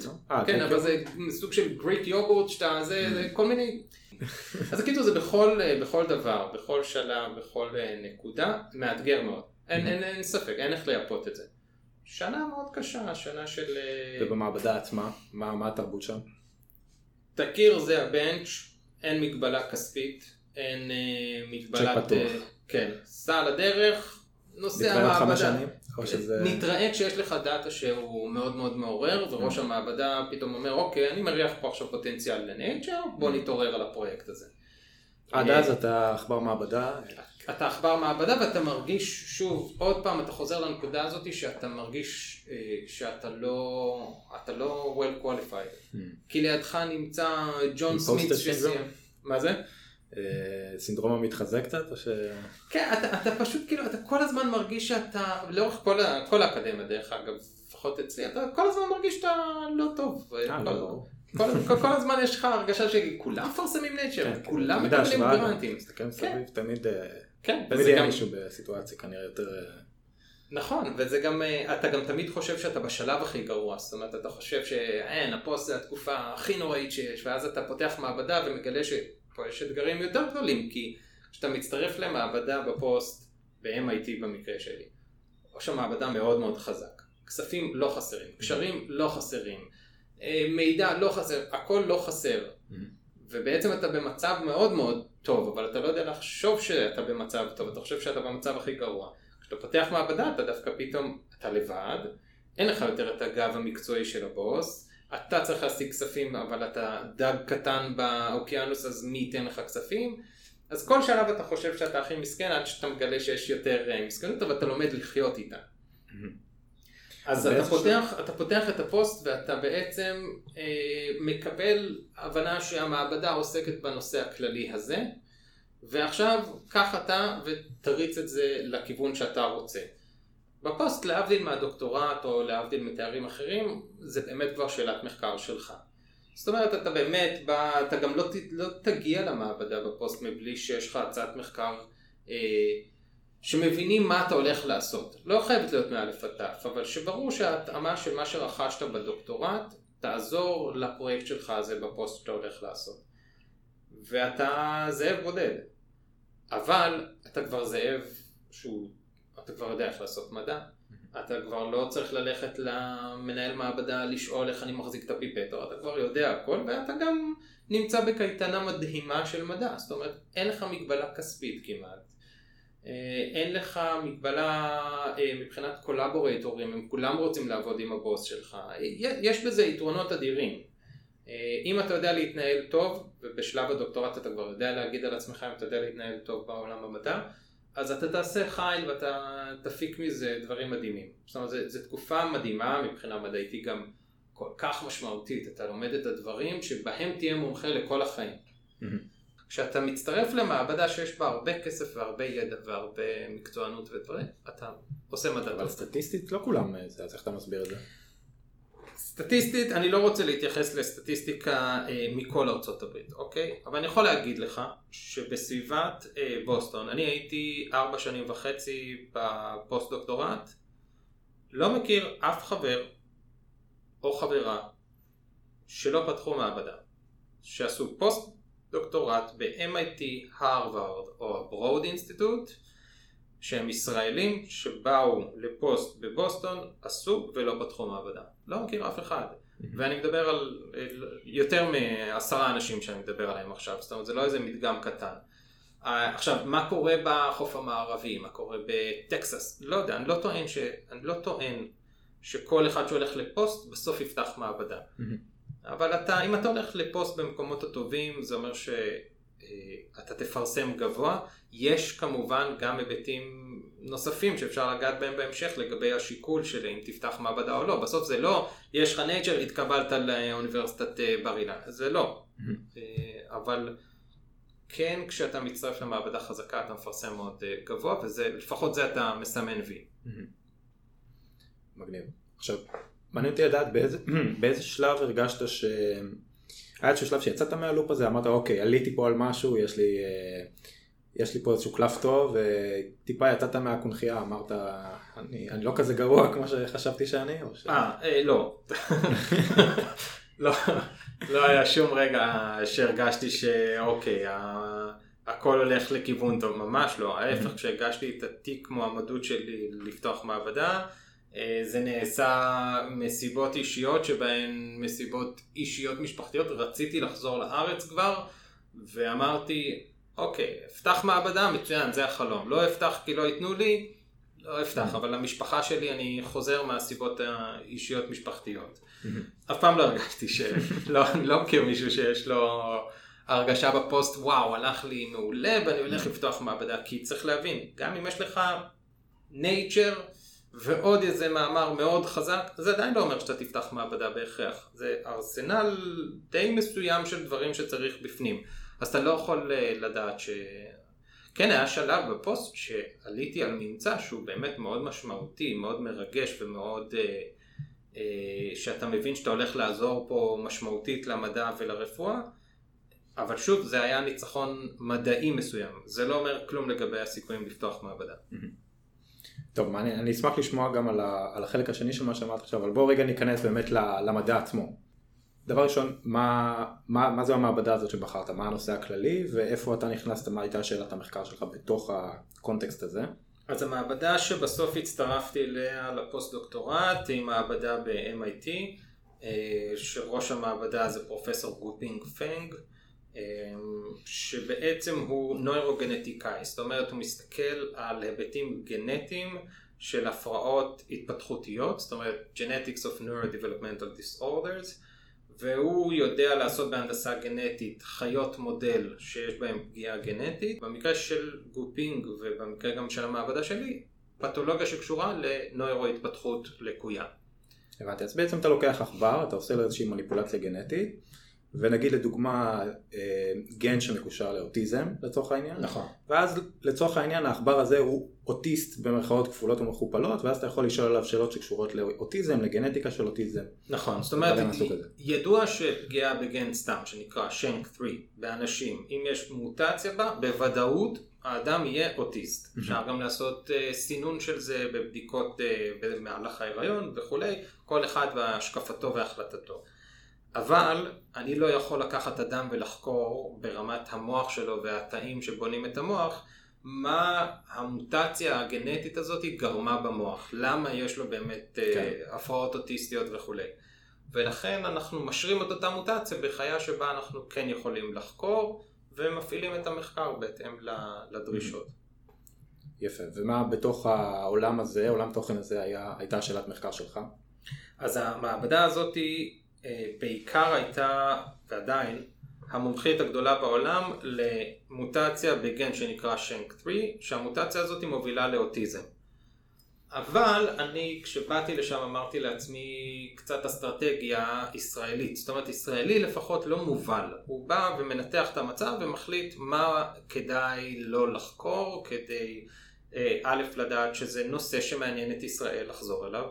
כן, אבל זה סוג של גריק יוגורט, שאתה, זה כל מיני... אז כאילו זה בכל דבר, בכל שלב, בכל נקודה, מאתגר מאוד. אין ספק, אין איך לייפות את זה. שנה מאוד קשה, שנה של... ובמעבדה עצמה, מה התרבות שם? תכיר זה הבנץ', אין מגבלה כספית, אין מגבלת... צ'ק פתוח. כן, סע לדרך, נושא המעבדה. נתראה כשיש לך דאטה שהוא מאוד מאוד מעורר, וראש המעבדה פתאום אומר, אוקיי, אני מריח פה עכשיו פוטנציאל לנייצ'ר, בוא נתעורר על הפרויקט הזה. עד אז אתה עכבר מעבדה? אתה עכבר מעבדה ואתה מרגיש, שוב, עוד פעם אתה חוזר לנקודה הזאת שאתה מרגיש שאתה לא well qualified. כי לידך נמצא ג'ון סמית שסיים. מה זה? סינדרום המתחזק קצת או ש... כן, אתה פשוט כאילו, אתה כל הזמן מרגיש שאתה, לאורך כל האקדמיה דרך אגב, לפחות אצלי, אתה כל הזמן מרגיש שאתה לא טוב. לא. כל הזמן יש לך הרגשה שכולם פרסמים נייצ'ר, כולם מקבלים גרנטים. מסתכלים סביב, תמיד יהיה מישהו בסיטואציה כנראה יותר... נכון, וזה גם, אתה גם תמיד חושב שאתה בשלב הכי גרוע, זאת אומרת, אתה חושב שאין, הפוסט זה התקופה הכי נוראית שיש, ואז אתה פותח מעבדה ומגלה שפה יש אתגרים יותר גדולים, כי כשאתה מצטרף למעבדה בפוסט, ב-MIT במקרה שלי, ראש המעבדה מאוד מאוד חזק, כספים לא חסרים, קשרים לא חסרים, מידע לא חסר, הכל לא חסר, ובעצם אתה במצב מאוד מאוד טוב, אבל אתה לא יודע לחשוב שאתה במצב טוב, אתה חושב שאתה במצב הכי גרוע. כשאתה פותח מעבדה, אתה דווקא פתאום, אתה לבד, אין לך יותר את הגב המקצועי של הבוס, אתה צריך להשיג כספים, אבל אתה דג קטן באוקיינוס, אז מי ייתן לך כספים? אז כל שלב אתה חושב שאתה הכי מסכן, עד שאתה מגלה שיש יותר מסכנות, אבל אתה לומד לחיות איתה. אז אתה פותח את הפוסט ואתה בעצם מקבל הבנה שהמעבדה עוסקת בנושא הכללי הזה, ועכשיו קח אתה ותריץ את זה לכיוון שאתה רוצה. בפוסט, להבדיל מהדוקטורט או להבדיל מתארים אחרים, זה באמת כבר שאלת מחקר שלך. זאת אומרת, אתה באמת, אתה גם לא תגיע למעבדה בפוסט מבלי שיש לך הצעת מחקר שמבינים מה אתה הולך לעשות. לא חייבת להיות מאלף עד תף, אבל שברור שההתאמה של מה שרכשת בדוקטורט תעזור לפרויקט שלך הזה בפוסט שאתה הולך לעשות. ואתה זאב בודד. אבל אתה כבר זאב שהוא, אתה כבר יודע איך לעשות מדע. אתה כבר לא צריך ללכת למנהל מעבדה לשאול איך אני מחזיק את הפיפטו. אתה כבר יודע הכל, ואתה גם נמצא בקייטנה מדהימה של מדע. זאת אומרת, אין לך מגבלה כספית כמעט. אין לך מגבלה מבחינת קולאבורייטורים, הם כולם רוצים לעבוד עם הבוס שלך. יש בזה יתרונות אדירים. אם אתה יודע להתנהל טוב, ובשלב הדוקטורט אתה כבר יודע להגיד על עצמך אם אתה יודע להתנהל טוב בעולם המדע, אז אתה תעשה חיל ואתה תפיק מזה דברים מדהימים. זאת אומרת, זו תקופה מדהימה מבחינה מדעית, היא גם כל כך משמעותית. אתה לומד את הדברים שבהם תהיה מומחה לכל החיים. כשאתה מצטרף למעבדה שיש בה הרבה כסף והרבה ידע והרבה מקצוענות ודברים, אתה עושה מדע. אבל סטטיסטית לא כולם, אז איך אתה מסביר את זה? סטטיסטית, אני לא רוצה להתייחס לסטטיסטיקה מכל ארצות הברית, אוקיי? אבל אני יכול להגיד לך שבסביבת בוסטון, אני הייתי 4.5 שנים בפוסט דוקטורט, לא מכיר אף חבר או חברה שלא פתחו מעבדה, שעשו פוסט דוקטורט ב-MIT, Harvard או Broad Institute, שהם ישראלים שבאו לפוסט בבוסטון, עשו ולא פתחו מעבדה. לא מכיר אף אחד. ואני מדבר על יותר מ10 אנשים שאני מדבר עליהם עכשיו, זאת אומרת, זה לא איזה מדגם קטן. עכשיו, מה קורה בחוף המערבי? מה קורה בטקסס? לא יודע, אני לא טוען שכל אחד שהולך לפוסט בסוף יפתח מעבדה. אבל אתה, אם אתה הולך לפוסט במקומות הטובים, זה אומר שאתה תפרסם גבוה. יש כמובן גם היבטים נוספים שאפשר לגעת בהם בהמשך לגבי השיקול של אם תפתח מעבדה או לא. בסוף זה לא, יש לך נייצ'ר, התקבלת לאוניברסיטת בר אילן. זה לא. אבל כן, כשאתה מצטרף למעבדה חזקה, אתה מפרסם מאוד גבוה, ולפחות זה אתה מסמן וי. מגניב. עכשיו, מעניין אותי לדעת באיזה שלב הרגשת ש... היה איזשהו שלב שיצאת מהלופ הזה, אמרת, אוקיי, עליתי פה על משהו, יש לי פה איזשהו קלף טוב, וטיפה יצאת מהקונחייה, אמרת, אני לא כזה גרוע כמו שחשבתי שאני, או ש... לא. לא היה שום רגע שהרגשתי שאוקיי, הכל הולך לכיוון טוב, ממש לא. ההפך, כשהגשתי את התיק מועמדות שלי לפתוח מעבדה, זה נעשה מסיבות אישיות שבהן מסיבות אישיות משפחתיות, רציתי לחזור לארץ כבר, ואמרתי, אוקיי, אפתח מעבדה, מצוין, זה החלום. לא אפתח כי לא ייתנו לי, לא אפתח, אבל למשפחה שלי אני חוזר מהסיבות האישיות משפחתיות. אף פעם לא הרגשתי לא מכיר מישהו שיש לו הרגשה בפוסט, וואו, הלך לי מעולה, ואני הולך לפתוח מעבדה, כי צריך להבין, גם אם יש לך nature ועוד איזה מאמר מאוד חזק, זה עדיין לא אומר שאתה תפתח מעבדה בהכרח. זה ארסנל די מסוים של דברים שצריך בפנים. אז אתה לא יכול לדעת ש... כן, היה שלב בפוסט שעליתי על ממצא שהוא באמת מאוד משמעותי, מאוד מרגש ומאוד... שאתה מבין שאתה הולך לעזור פה משמעותית למדע ולרפואה, אבל שוב, זה היה ניצחון מדעי מסוים. זה לא אומר כלום לגבי הסיכויים לפתוח מעבדה. טוב, אני אשמח לשמוע גם על החלק השני של מה שאמרת עכשיו, אבל בואו רגע ניכנס באמת למדע עצמו. דבר ראשון, מה זו המעבדה הזאת שבחרת? מה הנושא הכללי ואיפה אתה נכנסת? מה הייתה שאלת המחקר שלך בתוך הקונטקסט הזה? אז המעבדה שבסוף הצטרפתי אליה לפוסט-דוקטורט היא מעבדה ב-MIT, שראש המעבדה זה פרופסור גו-פינג פנג, שבעצם הוא נוירוגנטיקאי, זאת אומרת הוא מסתכל על היבטים גנטיים של הפרעות התפתחותיות, זאת אומרת Genetics of Neurodevelopmental Disorders, והוא יודע לעשות בהנדסה גנטית חיות מודל שיש בהן פגיעה גנטית. במקרה של גופינג ובמקרה גם של המעבדה שלי, פתולוגיה שקשורה לנוירו-התפתחות לקויה. הבנתי, אז בעצם אתה לוקח עכבר, אתה עושה לו איזושהי מניפולציה גנטית, ונגיד לדוגמה גן שמקושר לאוטיזם לצורך העניין. נכון. ואז לצורך העניין העכבר הזה הוא אוטיסט במרכאות כפולות ומכופלות, ואז אתה יכול לשאול עליו שאלות שקשורות לאוטיזם, לגנטיקה של אוטיזם. נכון, זאת אומרת, ידוע שפגיעה בגן סתם שנקרא SHANK 3 באנשים, אם יש מוטציה בה, בוודאות האדם יהיה אוטיסט. אפשר גם לעשות סינון של זה בבדיקות במהלך ההיריון וכולי, כל אחד והשקפתו והחלטתו. אבל אני לא יכול לקחת אדם ולחקור ברמת המוח שלו והתאים שבונים את המוח, מה המוטציה הגנטית הזאת גרמה במוח, למה יש לו באמת הפרעות אוטיסטיות וכו'. ולכן אנחנו משרים את אותה מוטציה בחיה שבה אנחנו כן יכולים לחקור, ומפעילים את המחקר בהתאם לדרישות. יפה, ומה בתוך העולם הזה, עולם תוכן הזה, הייתה שאלת מחקר שלך? אז המעבדה הזאת היא... בעיקר הייתה, ועדיין, המומחית הגדולה בעולם למוטציה בגן שנקרא SHANK 3, שהמוטציה הזאת מובילה לאוטיזם. אבל אני, כשבאתי לשם, אמרתי לעצמי קצת אסטרטגיה ישראלית. זאת אומרת, ישראלי לפחות לא מובל. הוא בא ומנתח את המצב ומחליט מה כדאי לא לחקור, כדי א' לדעת שזה נושא שמעניין את ישראל לחזור אליו.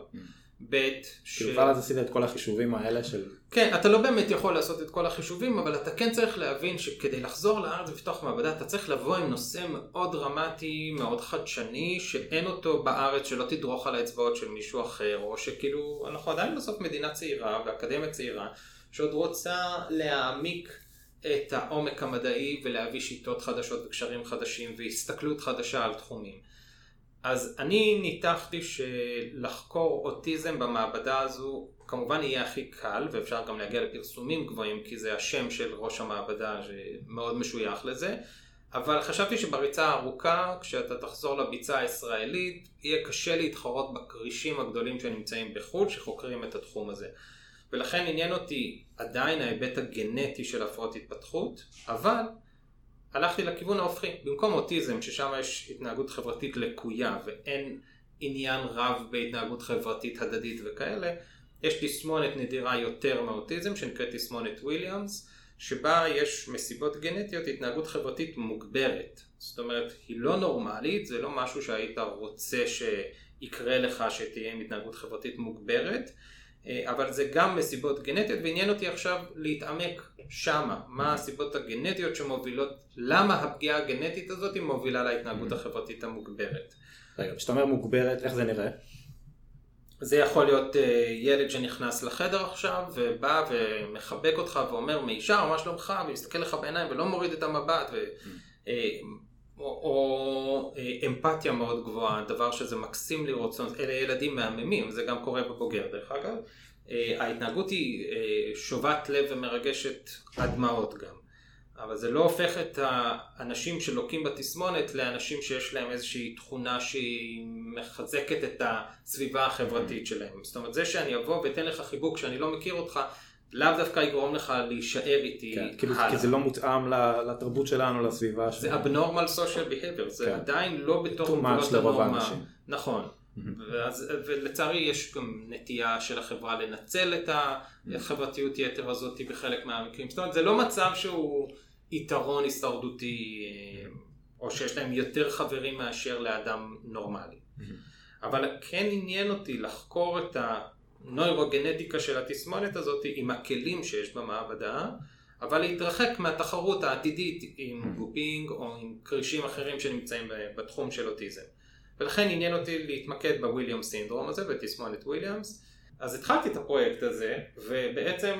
בית כבר אז עשית את כל החישובים האלה של... כן, אתה לא באמת יכול לעשות את כל החישובים, אבל אתה כן צריך להבין שכדי לחזור לארץ ולפתוח מעבדה, אתה צריך לבוא עם נושא מאוד דרמטי, מאוד חדשני, שאין אותו בארץ, שלא תדרוך על האצבעות של מישהו אחר, או שכאילו, אנחנו עדיין בסוף מדינה צעירה ואקדמיה צעירה, שעוד רוצה להעמיק את העומק המדעי ולהביא שיטות חדשות וקשרים חדשים והסתכלות חדשה על תחומים. אז אני ניתחתי שלחקור אוטיזם במעבדה הזו כמובן יהיה הכי קל, ואפשר גם להגיע לפרסומים גבוהים כי זה השם של ראש המעבדה שמאוד משוייך לזה, אבל חשבתי שבריצה הארוכה כשאתה תחזור לביצה הישראלית יהיה קשה להתחרות בקרישים הגדולים שנמצאים בחו"ל שחוקרים את התחום הזה. ולכן עניין אותי עדיין ההיבט הגנטי של הפרעות התפתחות, אבל הלכתי לכיוון ההופכי. במקום אוטיזם, ששם יש התנהגות חברתית לקויה ואין עניין רב בהתנהגות חברתית הדדית וכאלה, יש תסמונת נדירה יותר מאוטיזם, שנקראת תסמונת וויליאמס, שבה יש מסיבות גנטיות, התנהגות חברתית מוגברת. זאת אומרת, היא לא נורמלית, זה לא משהו שהיית רוצה שיקרה לך שתהיה עם התנהגות חברתית מוגברת, אבל זה גם מסיבות גנטיות, ועניין אותי עכשיו להתעמק שמה, מה הסיבות הגנטיות שמובילות, למה הפגיעה הגנטית הזאת היא מובילה להתנהגות החברתית המוגברת. רגע, כשאתה אומר מוגברת, איך זה נראה? זה יכול להיות ילד שנכנס לחדר עכשיו ובא ומחבק אותך ואומר מאישה, ממש לא מחבק, ומסתכל לך בעיניים ולא מוריד את המבט, או אמפתיה מאוד גבוהה, דבר שזה מקסים לראות, אלה ילדים מהממים, זה גם קורה בבוגר דרך אגב. ההתנהגות היא שובת לב ומרגשת עד מאות גם, אבל זה לא הופך את האנשים שלוקים בתסמונת לאנשים שיש להם איזושהי תכונה שהיא מחזקת את הסביבה החברתית שלהם. זאת אומרת, זה שאני אבוא ואתן לך חיבוק שאני לא מכיר אותך, לאו דווקא יגרום לך להישאר איתי הלאה. כי זה לא מותאם לתרבות שלנו, לסביבה שלנו. זה abnormal social behavior, זה עדיין לא בתוך גבולות הנורמה. נכון. ולצערי יש גם נטייה של החברה לנצל את החברתיות יתר הזאת בחלק מהמקרים. זאת אומרת, זה לא מצב שהוא יתרון הישרדותי, או שיש להם יותר חברים מאשר לאדם נורמלי. אבל כן עניין אותי לחקור את הנוירוגנטיקה של התסמונת הזאת עם הכלים שיש במעבדה, אבל להתרחק מהתחרות העתידית עם גופינג או עם קרישים אחרים שנמצאים בתחום של אוטיזם. ולכן עניין אותי להתמקד בוויליאמס סינדרום הזה, בתסמונת וויליאמס. אז התחלתי את הפרויקט הזה, ובעצם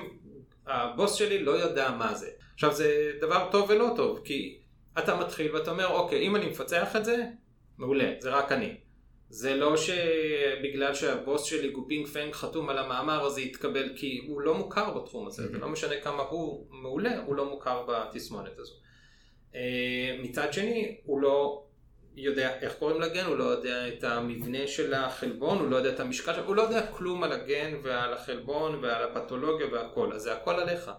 הבוס שלי לא יודע מה זה. עכשיו זה דבר טוב ולא טוב, כי אתה מתחיל ואתה אומר, אוקיי, אם אני מפצח את זה, מעולה, זה רק אני. זה לא שבגלל שהבוס שלי גו-פינג פנג חתום על המאמר הזה יתקבל, כי הוא לא מוכר בתחום הזה, זה לא משנה כמה הוא מעולה, הוא לא מוכר בתסמונת הזו. מצד שני, הוא לא יודע איך קוראים לגן, הוא לא יודע את המבנה של החלבון, הוא לא יודע את המשקל, הוא לא יודע כלום על הגן ועל החלבון ועל הפתולוגיה והכל, אז זה הכל עליך.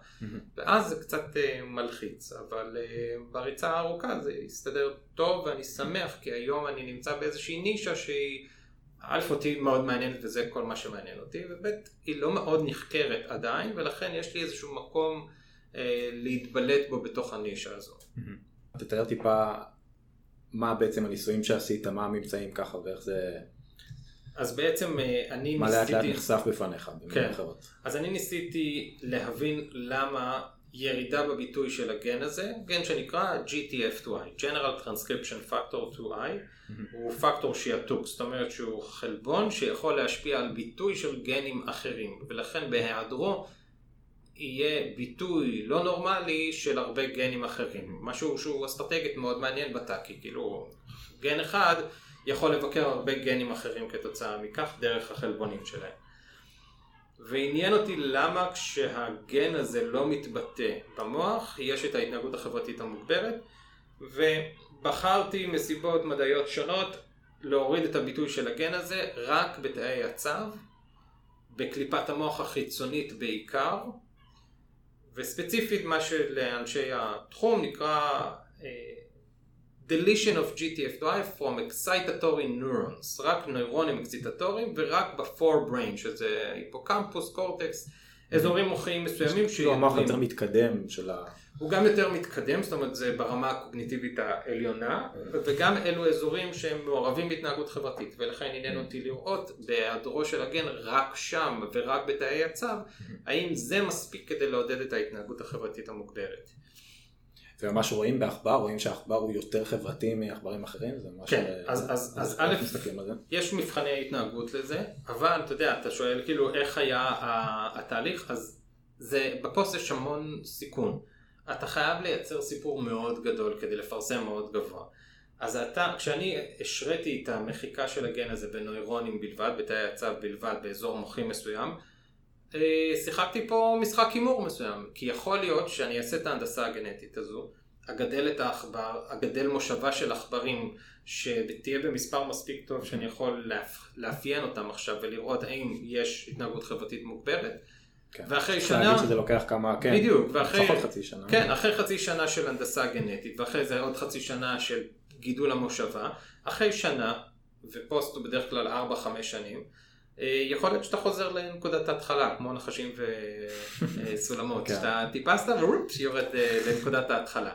ואז זה קצת מלחיץ, אבל בריצה הארוכה זה יסתדר טוב ואני שמח, כי היום אני נמצא באיזושהי נישה שהיא אלף אותי מאוד מעניינת וזה כל מה שמעניין אותי, ובית היא לא מאוד נחקרת עדיין, ולכן יש לי איזשהו מקום להתבלט בו בתוך הנישה הזו. תתאר טיפה מה בעצם הניסויים שעשית, מה הממצאים ככה ואיך זה... אז בעצם אני מה ניסיתי... מה לאט לאט נחשף בפניך, במילים אחרות. אז אני ניסיתי להבין למה ירידה בביטוי של הגן הזה, גן שנקרא GTF2i, General Transcription Factor 2i, הוא פקטור שיתוק, זאת אומרת שהוא חלבון שיכול להשפיע על ביטוי של גנים אחרים, ולכן בהיעדרו יהיה ביטוי לא נורמלי של הרבה גנים אחרים. משהו שהוא אסטרטגית מאוד מעניין בתא, כי כאילו גן אחד יכול לבקר הרבה גנים אחרים כתוצאה מכך דרך החלבונים שלהם. ועניין אותי למה כשהגן הזה לא מתבטא במוח, יש את ההתנהגות החברתית המוגברת, ובחרתי מסיבות מדעיות שונות להוריד את הביטוי של הגן הזה רק בתאי הצב, בקליפת המוח החיצונית בעיקר, וספציפית מה שלאנשי התחום נקרא deletion of GTF2 from excitatory neurons, רק נוירונים אקסיטטוריים ורק ב-forebrain, שזה היפוקמפוס, קורטקס, אזורים מוחיים מסוימים ש... המוח יותר מתקדם של ה... הוא גם יותר מתקדם, זאת אומרת זה ברמה הקוגניטיבית העליונה, וגם אלו אזורים שהם מעורבים בהתנהגות חברתית, ולכן עניין אותי לראות בהיעדרו של הגן רק שם ורק בתאי הצב, האם זה מספיק כדי לעודד את ההתנהגות החברתית המוגדרת. ומה שרואים בעכבר, רואים שהעכבר הוא יותר חברתי מעכברים אחרים, זה משהו... כן, אז א', יש מבחני התנהגות לזה, אבל אתה יודע, אתה שואל כאילו איך היה התהליך, אז בפוסט יש המון סיכון. אתה חייב לייצר סיפור מאוד גדול כדי לפרסם מאוד גבוה. אז אתה, כשאני השריתי את המחיקה של הגן הזה בנוירונים בלבד, בתאי הצב בלבד, באזור מוחי מסוים, שיחקתי פה משחק הימור מסוים, כי יכול להיות שאני אעשה את ההנדסה הגנטית הזו, אגדל את העכבר, אגדל מושבה של עכברים שתהיה במספר מספיק טוב שאני יכול לאפיין אותם עכשיו ולראות האם יש התנהגות חברתית מוגברת, ואחרי שנה, שזה לוקח כמה, כן, בדיוק, לפחות חצי שנה. כן, אחרי חצי שנה של הנדסה גנטית, ואחרי זה עוד חצי שנה של גידול המושבה, אחרי שנה, ופוסט הוא בדרך כלל 4-5 שנים, יכול להיות שאתה חוזר לנקודת ההתחלה, כמו נחשים וסולמות, שאתה טיפסת ויורד לנקודת ההתחלה.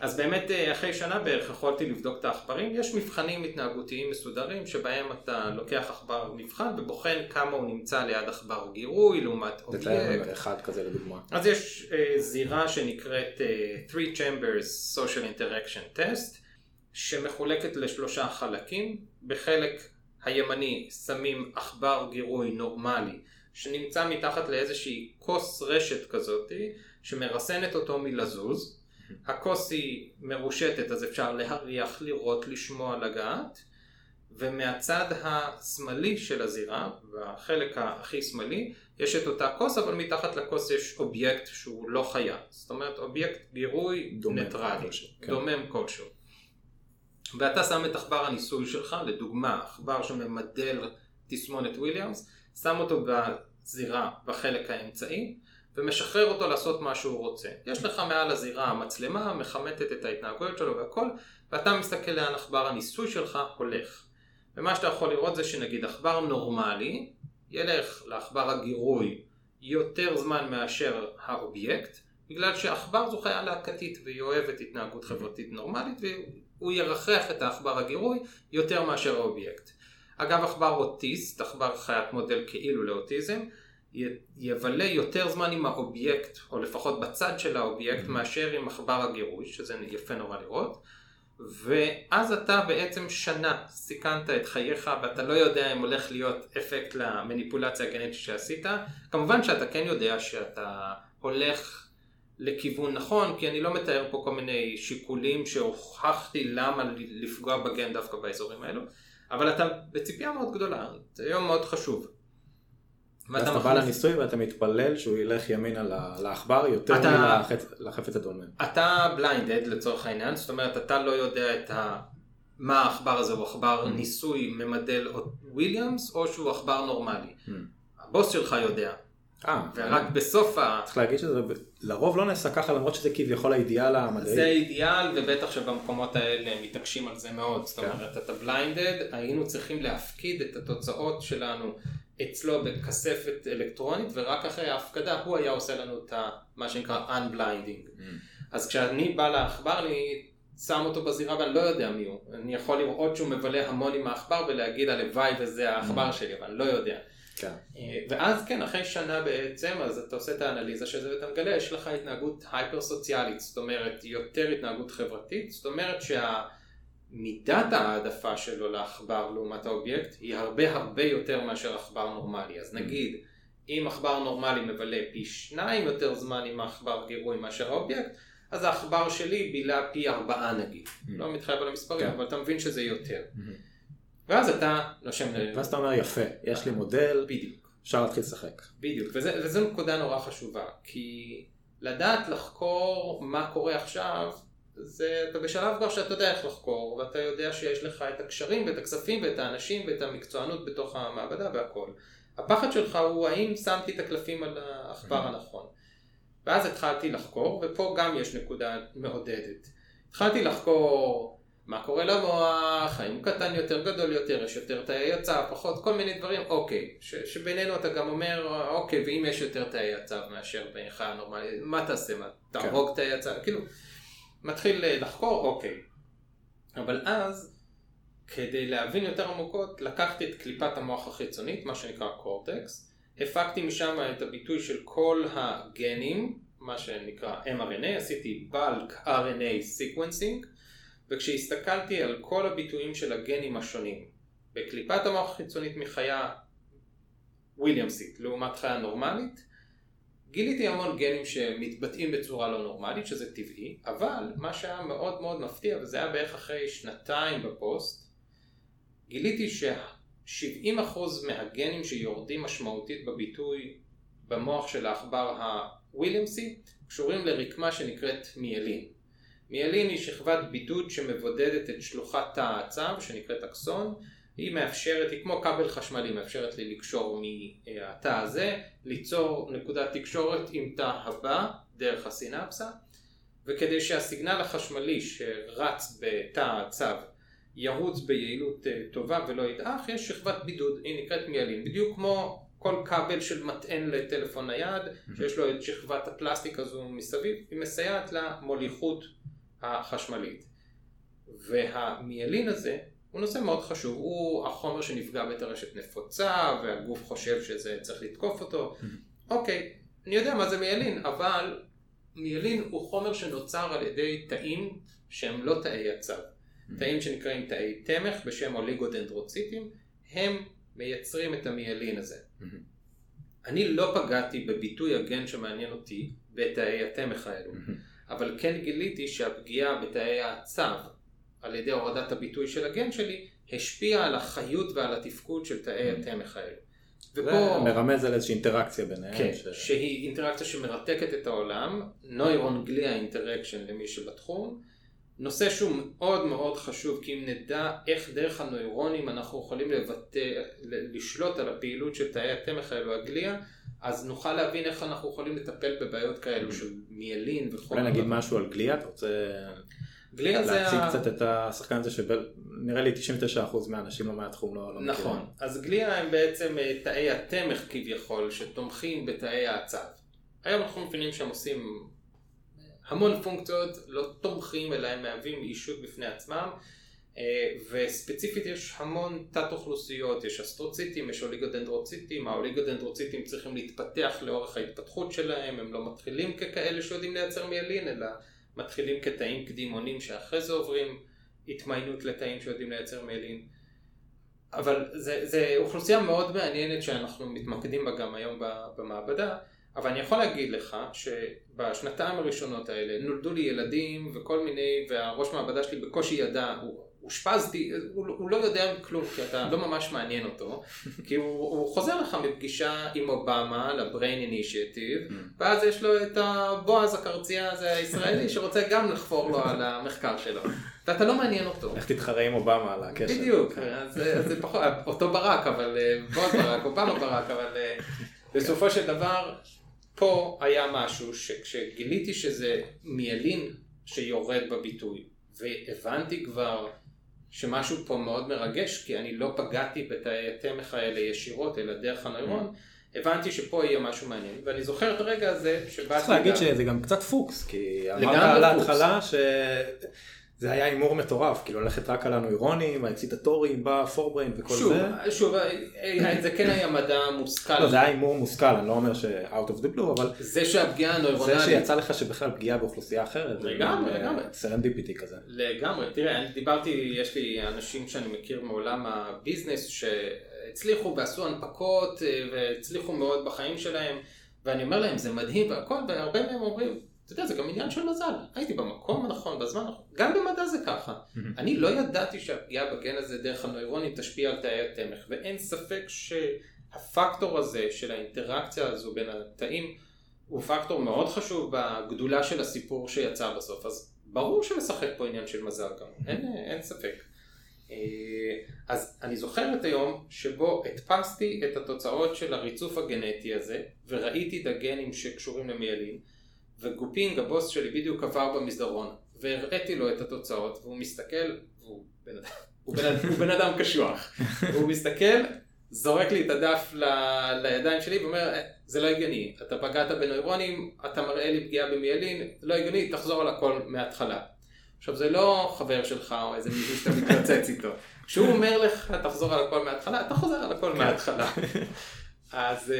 אז באמת אחרי שנה בערך יכולתי לבדוק את העכברים, יש מבחנים התנהגותיים מסודרים שבהם אתה לוקח עכבר מבחן ובוחן כמה הוא נמצא ליד עכבר או גירוי לעומת אובייקט. זה אחד כזה לדוגמה. אז יש זירה שנקראת 3 Chambers Social Interaction Test, שמחולקת לשלושה חלקים, בחלק הימני שמים עכבר גירוי נורמלי, שנמצא מתחת לאיזושהי כוס רשת כזאת שמרסנת אותו מלזוז, הכוס היא מרושתת, אז אפשר להריח, לראות, לשמוע, לגעת, ומהצד השמאלי של הזירה, והחלק הכי שמאלי, יש את אותה כוס, אבל מתחת לכוס יש אובייקט שהוא לא חיה. זאת אומרת, אובייקט גירוי ניטרלי, דומם כלשהו. ואתה שם את עכבר הניסוי שלך, לדוגמה, עכבר שממדל תסמונת וויליאמס, שם אותו בזירה בחלק האמצעי, ומשחרר אותו לעשות מה שהוא רוצה. יש לך מעל הזירה המצלמה, מחמתת את ההתנהגויות שלו והכל, ואתה מסתכל לאן עכבר הניסוי שלך הולך. ומה שאתה יכול לראות זה שנגיד עכבר נורמלי, ילך לעכבר הגירוי יותר זמן מאשר האובייקט, בגלל שעכבר זו חיה להקתית והיא אוהבת התנהגות חברתית נורמלית, והוא ירחח את העכבר הגירוי יותר מאשר האובייקט. אגב, עכבר אוטיסט, עכבר חיית מודל כאילו לאוטיזם, יבלה יותר זמן עם האובייקט, או לפחות בצד של האובייקט, מאשר עם עכבר הגירוי, שזה יפה נורא לראות, ואז אתה בעצם שנה סיכנת את חייך, ואתה לא יודע אם הולך להיות אפקט למניפולציה הגנטית שעשית. כמובן שאתה כן יודע שאתה הולך לכיוון נכון, כי אני לא מתאר פה כל מיני שיקולים שהוכחתי למה לפגוע בגן דווקא באזורים האלו, אבל אתה בציפייה מאוד גדולה, זה היום מאוד חשוב. אז אתה בא לניסוי ואתה מתפלל שהוא ילך ימין על העכבר יותר לחפץ הדומם. אתה בליינדד לצורך העניין, זאת אומרת אתה לא יודע מה העכבר הזה, הוא עכבר ניסוי ממדל וויליאמס או שהוא עכבר נורמלי. הבוס שלך יודע. ורק בסוף צריך להגיד שזה לרוב לא נעשה ככה, למרות שזה כביכול האידיאל המדעי. זה האידיאל, ובטח שבמקומות האלה מתעקשים על זה מאוד. זאת אומרת אתה בליינדד, היינו צריכים להפקיד את התוצאות שלנו אצלו בכספת אלקטרונית, ורק אחרי ההפקדה הוא היה עושה לנו את מה שנקרא unblinding. אז כשאני בא לעכבר, אני שם אותו בזירה ואני לא יודע מי הוא. אני יכול לראות שהוא מבלה המון עם העכבר ולהגיד הלוואי וזה העכבר שלי, אבל אני לא יודע. ואז כן, אחרי שנה בעצם, אז אתה עושה את האנליזה של זה ואתה מגלה, יש לך התנהגות היפרסוציאלית, זאת אומרת יותר התנהגות חברתית, זאת אומרת מידת העדפה שלו לעכבר לעומת האובייקט היא הרבה הרבה יותר מאשר עכבר נורמלי. אז נגיד, אם עכבר נורמלי מבלה פי 2 יותר זמן עם העכבר גירוי מאשר האובייקט, אז העכבר שלי בילה פי 4 נגיד. לא מתחייב על המספרים, אבל אתה מבין שזה יותר. ואז אתה נושם לראות. ואז אתה אומר יפה, יש לי מודל, אפשר להתחיל לשחק. בדיוק, וזו נקודה נורא חשובה, כי לדעת לחקור מה קורה עכשיו, זה, אתה בשלב כבר שאתה יודע איך לחקור, ואתה יודע שיש לך את הקשרים ואת הכספים ואת האנשים ואת המקצוענות בתוך המעבדה והכל. הפחד שלך הוא האם שמתי את הקלפים על העכבר הנכון. ואז התחלתי לחקור, ופה גם יש נקודה מעודדת. התחלתי לחקור מה קורה למוח, האם הוא קטן יותר, גדול יותר, יש יותר תאי הצעה, פחות, כל מיני דברים, אוקיי. שבינינו אתה גם אומר, אוקיי, ואם יש יותר תאי הצעה מאשר בעינך הנורמלי, מה תעשה? מה, תהרוג תאי הצעה? כאילו, מתחיל לחקור, אוקיי. אבל אז, כדי להבין יותר עמוקות, לקחתי את קליפת המוח החיצונית, מה שנקרא קורטקס, הפקתי משם את הביטוי של כל הגנים, מה שנקרא mRNA, עשיתי bulk RNA sequencing, וכשהסתכלתי על כל הביטויים של הגנים השונים, בקליפת המוח החיצונית מחיה וויליאמסית לעומת חיה נורמלית, גיליתי המון גנים שמתבטאים בצורה לא נורמלית, שזה טבעי, אבל מה שהיה מאוד מאוד מפתיע, וזה היה בערך אחרי 2 בפוסט, גיליתי ש70% מהגנים שיורדים משמעותית בביטוי במוח של העכבר הוויליאמסי, קשורים לרקמה שנקראת מיילין. מיילין היא שכבת בידוד שמבודדת את שלוחת תא העצב, שנקראת אקסון, היא מאפשרת, היא כמו כבל חשמלי, מאפשרת לי לקשור מהתא הזה, ליצור נקודת תקשורת עם תא הבא דרך הסינפסה, וכדי שהסיגנל החשמלי שרץ בתא הצב ירוץ ביעילות טובה ולא ידעך, יש שכבת בידוד, היא נקראת מיילין, בדיוק כמו כל כבל של מטען לטלפון נייד, שיש לו את שכבת הפלסטיק הזו מסביב, היא מסייעת למוליכות החשמלית. והמיילין הזה הוא נושא מאוד חשוב, הוא החומר שנפגע בטרשת נפוצה והגוף חושב שזה צריך לתקוף אותו. אוקיי, אני יודע מה זה מיילין, אבל מיילין הוא חומר שנוצר על ידי תאים שהם לא תאי הצב. תאים שנקראים תאי תמך בשם אוליגודנדרוציטים, הם מייצרים את המיילין הזה. אני לא פגעתי בביטוי הגן שמעניין אותי בתאי התמך האלו, אבל כן גיליתי שהפגיעה בתאי הצב על ידי הורדת הביטוי של הגן שלי, השפיע על החיות ועל התפקוד של תאי התמך האלו. ופה... מרמז על איזושהי אינטראקציה ביניהם. כן, שהיא אינטראקציה שמרתקת את העולם, נוירון-גליה אינטראקשן למי שבתחום, נושא שהוא מאוד מאוד חשוב, כי אם נדע איך דרך הנוירונים אנחנו יכולים לשלוט על הפעילות של תאי התמך האלו הגליה, אז נוכל להבין איך אנחנו יכולים לטפל בבעיות כאלו של מיילין וכל... אולי נגיד משהו על גליה, אתה רוצה... להציג קצת את השחקן הזה שנראה לי 99% מהאנשים לא מהתחום לא מכירים. נכון, אז גליה הם בעצם תאי התמך כביכול שתומכים בתאי העצב. היום אנחנו מבינים שהם עושים המון פונקציות, לא תומכים אלא הם מהווים אישות בפני עצמם, וספציפית יש המון תת אוכלוסיות, יש אסטרוציטים, יש אוליגודנדרוציטים, האוליגודנדרוציטים צריכים להתפתח לאורך ההתפתחות שלהם, הם לא מתחילים ככאלה שיודעים לייצר מיילין אלא מתחילים כתאים קדימונים שאחרי זה עוברים התמיינות לתאים שיודעים לייצר מיילין. אבל זה אוכלוסייה מאוד מעניינת שאנחנו מתמקדים בה גם היום במעבדה, אבל אני יכול להגיד לך שבשנתיים הראשונות האלה נולדו לי ילדים וכל מיני, והראש מעבדה שלי בקושי ידע, הושפזתי, הוא לא יודע כלום כי אתה לא ממש מעניין אותו, כי הוא חוזר לך מפגישה עם אובמה ל-Brain Initiative, ואז יש לו את הבועז הקרצייה הזה הישראלי שרוצה גם לחפור לו על המחקר שלו. אתה לא מעניין אותו. איך תתחרה עם אובמה על הקשר? בדיוק, אז זה פחות, אותו ברק, אבל בועז ברק, אובמה ברק, אבל בסופו של דבר פה היה משהו שכשגיליתי שזה מיילין שיורד בביטוי, והבנתי כבר שמשהו פה מאוד מרגש, כי אני לא פגעתי בתאי התמך האלה ישירות, אלא דרך הנוירון, הבנתי שפה יהיה משהו מעניין, ואני זוכר את הרגע הזה שבאתי... צריך להגיד שזה גם קצת פוקס, כי אמרת על ההתחלה שזה היה אימור מטורף, כאילו הולכת רק על הנוירונים, האקסיטטורים, בפורבריין וכל זה. שוב, זה כן היה מדע מושכל. לא, זה היה אימור מושכל, אני לא אומר ש-out of the blue, אבל... זה שהפגיעה הנוירונלית... זה שיצא לך שבכלל פגיעה באוכלוסייה אחרת. לגמרי. סרנדיפיטי כזה. לגמרי. תראה, אני דיברתי, יש לי אנשים שאני מכיר מעולם הביזנס, שהצליחו ועשו הנפקות, והצליחו מאוד בחיים שלהם, ואני אומר להם, זה מדהים והכל, והרבה מהם אומרים, אתה יודע, זה גם עניין של מזל. הייתי במקום הנכון, בזמן הנכון. גם במדע זה ככה. אני לא ידעתי שהפגיעה בגן הזה דרך הנוירונים תשפיע על תאי התמך, ואין ספק שהפקטור הזה של האינטראקציה הזו בין התאים הוא פקטור מאוד חשוב בגדולה של הסיפור שיצא בסוף. אז ברור שמשחק פה עניין של מזל גם. אין ספק. אז אני זוכר את היום שבו הדפסתי את התוצאות של הריצוף הגנטי הזה, וראיתי את הגנים שקשורים למיילין, וגופינג, הבוס שלי, בדיוק עבר במסדרון, והראיתי לו את התוצאות, והוא מסתכל, הוא בן אדם קשוח, והוא מסתכל, זורק לי את הדף לידיים שלי, ואומר, זה לא הגיוני, אתה פגעת בנוירונים, אתה מראה לי פגיעה במיילין, לא הגיוני, תחזור על הכל מההתחלה. עכשיו, זה לא חבר שלך, או איזה מישהו שאתה מתרצץ איתו. כשהוא אומר לך, תחזור על הכל מההתחלה, אתה חוזר על הכל מההתחלה. אז...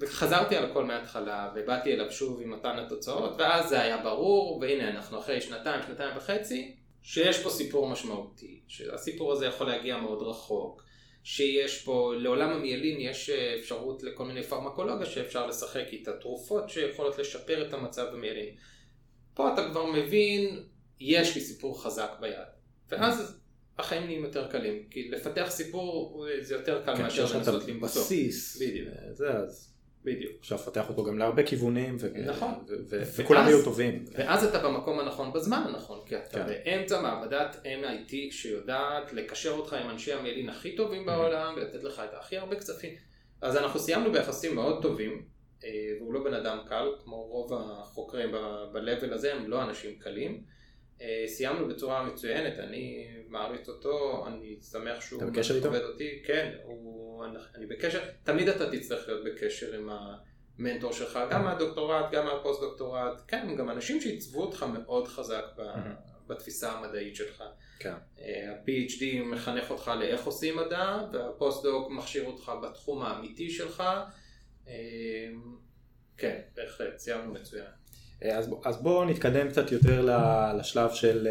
וחזרתי על הכל מההתחלה, ובאתי אליו שוב עם מתן התוצאות, ואז זה היה ברור, והנה אנחנו אחרי שנתיים וחצי, שיש פה סיפור משמעותי, שהסיפור הזה יכול להגיע מאוד רחוק, שיש פה, לעולם המיילין יש אפשרות לכל מיני פרמקולוגיה שאפשר לשחק איתה, תרופות שיכולות לשפר את המצב במיילין. פה אתה כבר מבין, יש לי סיפור חזק ביד, ואז... החיים נהיים יותר קלים, כי לפתח סיפור זה יותר קל מאשר לנסות למבסס. בסיס. בדיוק. זה אז. בדיוק. עכשיו פתח אותו גם להרבה כיוונים, וכולם יהיו טובים. ואז אתה במקום הנכון בזמן הנכון, כי אתה באמצע מעבדת MIT שיודעת לקשר אותך עם אנשי המילין הכי טובים בעולם, ולתת לך את הכי הרבה כספים. אז אנחנו סיימנו ביחסים מאוד טובים, והוא לא בן אדם קל, כמו רוב החוקרים בלבל הזה, הם לא אנשים קלים. סיימנו בצורה מצוינת, אני מעריץ אותו, אני שמח שהוא מכבד אותי, כן, אני בקשר, תמיד אתה תצטרך להיות בקשר עם המנטור שלך, גם מהדוקטורט, גם מהפוסט-דוקטורט, כן, גם אנשים שעיצבו אותך מאוד חזק בתפיסה המדעית שלך. ה-PhD מחנך אותך לאיך עושים מדע, והפוסט-דוק מכשיר אותך בתחום האמיתי שלך, כן, בהחלט, סיימנו מצוין. אז בואו נתקדם קצת יותר לשלב של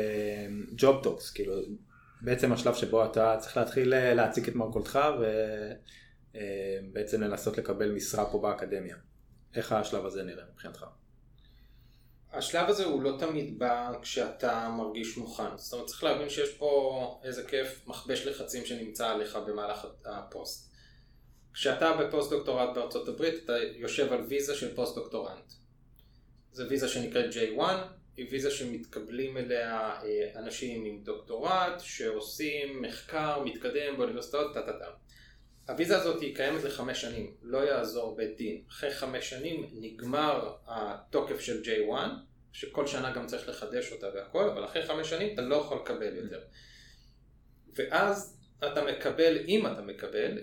ג'וב טוקס, כאילו בעצם השלב שבו אתה צריך להתחיל להציג את מרכולתך ובעצם לנסות לקבל משרה פה באקדמיה. איך השלב הזה נראה מבחינתך? השלב הזה הוא לא תמיד בא כשאתה מרגיש מוכן, זאת אומרת צריך להבין שיש פה איזה כיף מכבש לחצים שנמצא עליך במהלך הפוסט. כשאתה בפוסט דוקטורט בארצות הברית אתה יושב על ויזה של פוסט דוקטורנט. זו ויזה שנקראת J1, היא ויזה שמתקבלים אליה אנשים עם דוקטורט, שעושים מחקר, מתקדם באוניברסיטאות, תתתת. הויזה הזאת היא קיימת ל5 שנים, לא יעזור בית דין. אחרי 5 שנים נגמר התוקף של J1, שכל שנה גם צריך לחדש אותה והכל, אבל אחרי 5 שנים אתה לא יכול לקבל יותר. ואז אתה מקבל,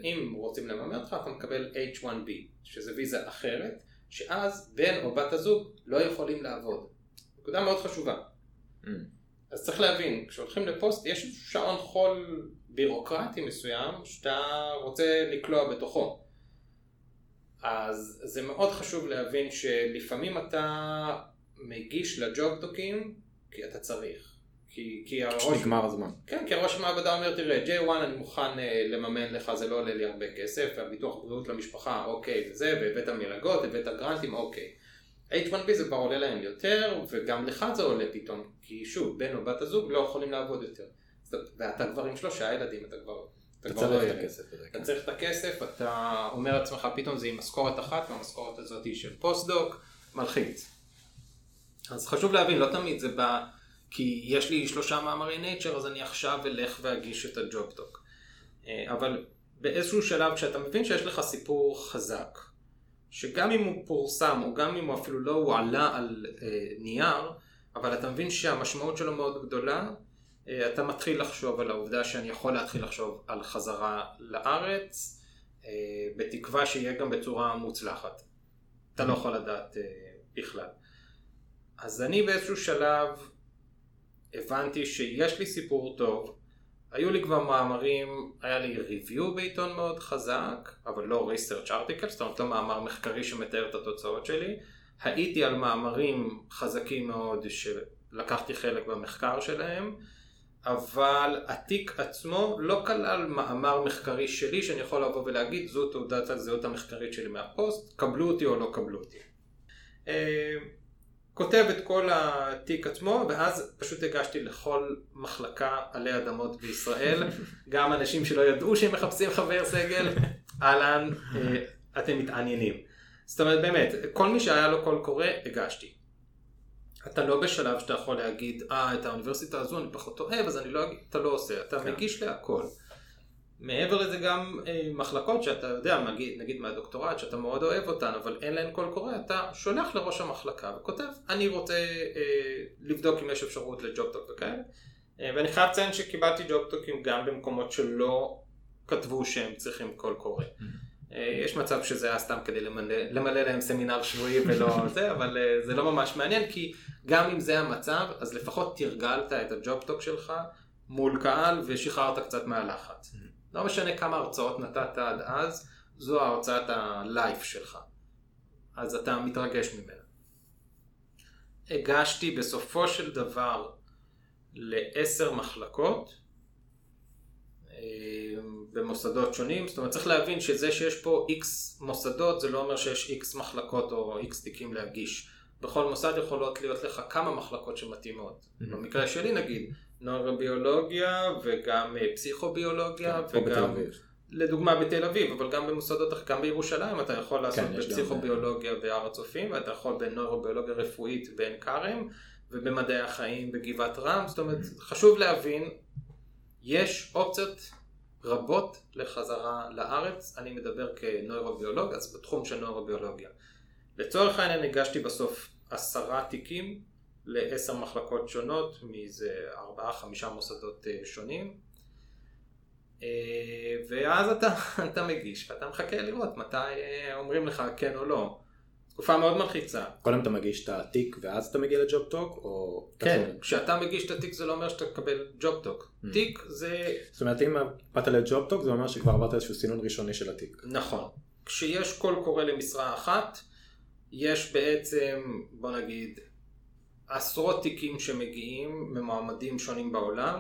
אם רוצים לממן אותך, אתה מקבל H1B, שזו ויזה אחרת, שאז בן או בת הזוג לא יכולים לעבוד. נקודה מאוד חשובה. אז צריך להבין, כשהולכים לפוסט, יש שעון חול בירוקרטי מסוים שאתה רוצה לקלוע בתוכו. אז זה מאוד חשוב להבין שלפעמים אתה מגיש לג'וב טוקים כי אתה צריך. כי הראש... נגמר הזמן. כן, כי הראש המעבדה אומר, תראה, J1 אני מוכן לממן לך, זה לא עולה לי הרבה כסף, והביטוח בריאות למשפחה, אוקיי, וזה, והבאת מלגות, הבאת גרנטים, אוקיי. H1B זה כבר עולה להם יותר, וגם לך זה עולה פתאום, כי שוב, בן או בת הזוג לא יכולים לעבוד יותר. ואתה כבר עם 3 ילדים, אתה כבר לא יהיה כסף. אתה צריך את הכסף, אתה אומר לעצמך, פתאום זה עם משכורת אחת, והמשכורת הזאת היא של פוסט-דוק, מלחיץ. אז חשוב להבין, לא תמיד זה בא... כי יש לי 3 מאמרי נייצ'ר, אז אני עכשיו אלך ואגיש את הג'וב-טוק. אבל באיזשהו שלב, כשאתה מבין שיש לך סיפור חזק, שגם אם הוא פורסם, או גם אם הוא אפילו לא הועלה על נייר, אבל אתה מבין שהמשמעות שלו מאוד גדולה, אתה מתחיל לחשוב על העובדה שאני יכול להתחיל לחשוב על חזרה לארץ, בתקווה שיהיה גם בצורה מוצלחת. אתה לא יכול לדעת בכלל. אז אני באיזשהו שלב... הבנתי שיש לי סיפור טוב, היו לי כבר מאמרים, היה לי ריוויו בעיתון מאוד חזק, אבל לא ריסרצ' ארטיקל, זאת אומרת לא מאמר מחקרי שמתאר את התוצאות שלי, הייתי על מאמרים חזקים מאוד שלקחתי חלק במחקר שלהם, אבל התיק עצמו לא כלל מאמר מחקרי שלי שאני יכול לבוא ולהגיד, זו תעודת הזהות המחקרית שלי מהפוסט, קבלו אותי או לא קבלו אותי. כותב את כל התיק עצמו, ואז פשוט הגשתי לכל מחלקה עלי אדמות בישראל, גם אנשים שלא ידעו שהם מחפשים חבר סגל, אהלן, אתם מתעניינים. זאת אומרת, באמת, כל מי שהיה לו קול קורא, הגשתי. אתה לא בשלב שאתה יכול להגיד, את האוניברסיטה הזו אני פחות אוהב, אז אתה לא עושה, אתה מגיש להכל. מעבר לזה גם מחלקות שאתה יודע, נגיד מהדוקטורט, שאתה מאוד אוהב אותן, אבל אין להן כל קורא, אתה שולח לראש המחלקה וכותב, אני רוצה לבדוק אם יש אפשרות לג'וב-טוק וכאלה, ואני חייב לציין שקיבלתי ג'וב-טוקים גם במקומות שלא כתבו שהם צריכים כל קורא. יש מצב שזה היה סתם כדי למלא להם סמינר שבועי ולא זה, אבל זה לא ממש מעניין, כי גם אם זה המצב, אז לפחות תרגלת את הג'וב-טוק שלך מול קהל ושחררת קצת מהלחץ. לא משנה כמה הרצאות נתת עד אז, זו הרצאת הלייף שלך. אז אתה מתרגש ממנה. הגשתי בסופו של דבר ל10 מחלקות, במוסדות שונים. זאת אומרת, צריך להבין שזה שיש פה X מוסדות, זה לא אומר שיש X מחלקות או X תיקים להגיש. בכל מוסד יכולות להיות לך כמה מחלקות שמתאימות. במקרה שלי נגיד, נוירוביולוגיה וגם פסיכוביולוגיה וגם לדוגמה בתל אביב, אבל גם במוסדות, גם בירושלים, אתה יכול לעשות בפסיכוביולוגיה בהר הצופים, ואתה יכול בנוירוביולוגיה רפואית בעין כרם, ובמדעי החיים בגבעת רם. זאת אומרת, חשוב להבין, יש אופציות רבות לחזרה לארץ. אני מדבר כנוירוביולוג, אז בתחום של נוירוביולוגיה. לצורך העניין הגשתי בסוף 10 תיקים ל10 מחלקות שונות, מזה 4-5 מוסדות שונים. ואז אתה מגיש, ואתה מחכה לראות מתי אומרים לך כן או לא. תקופה מאוד מלחיצה. קודם אתה מגיש את התיק ואז אתה מגיע לג'וב טוק, או... כן, כשאתה מגיש את התיק זה לא אומר שאתה תקבל ג'וב טוק. תיק זה... זאת אומרת, אם באת לג'וב טוק זה אומר שכבר עברת איזשהו סינון ראשוני של התיק. נכון. כשיש קול קורא למשרה אחת, יש בעצם, בוא נגיד, עשרות תיקים שמגיעים ממועמדים שונים בעולם,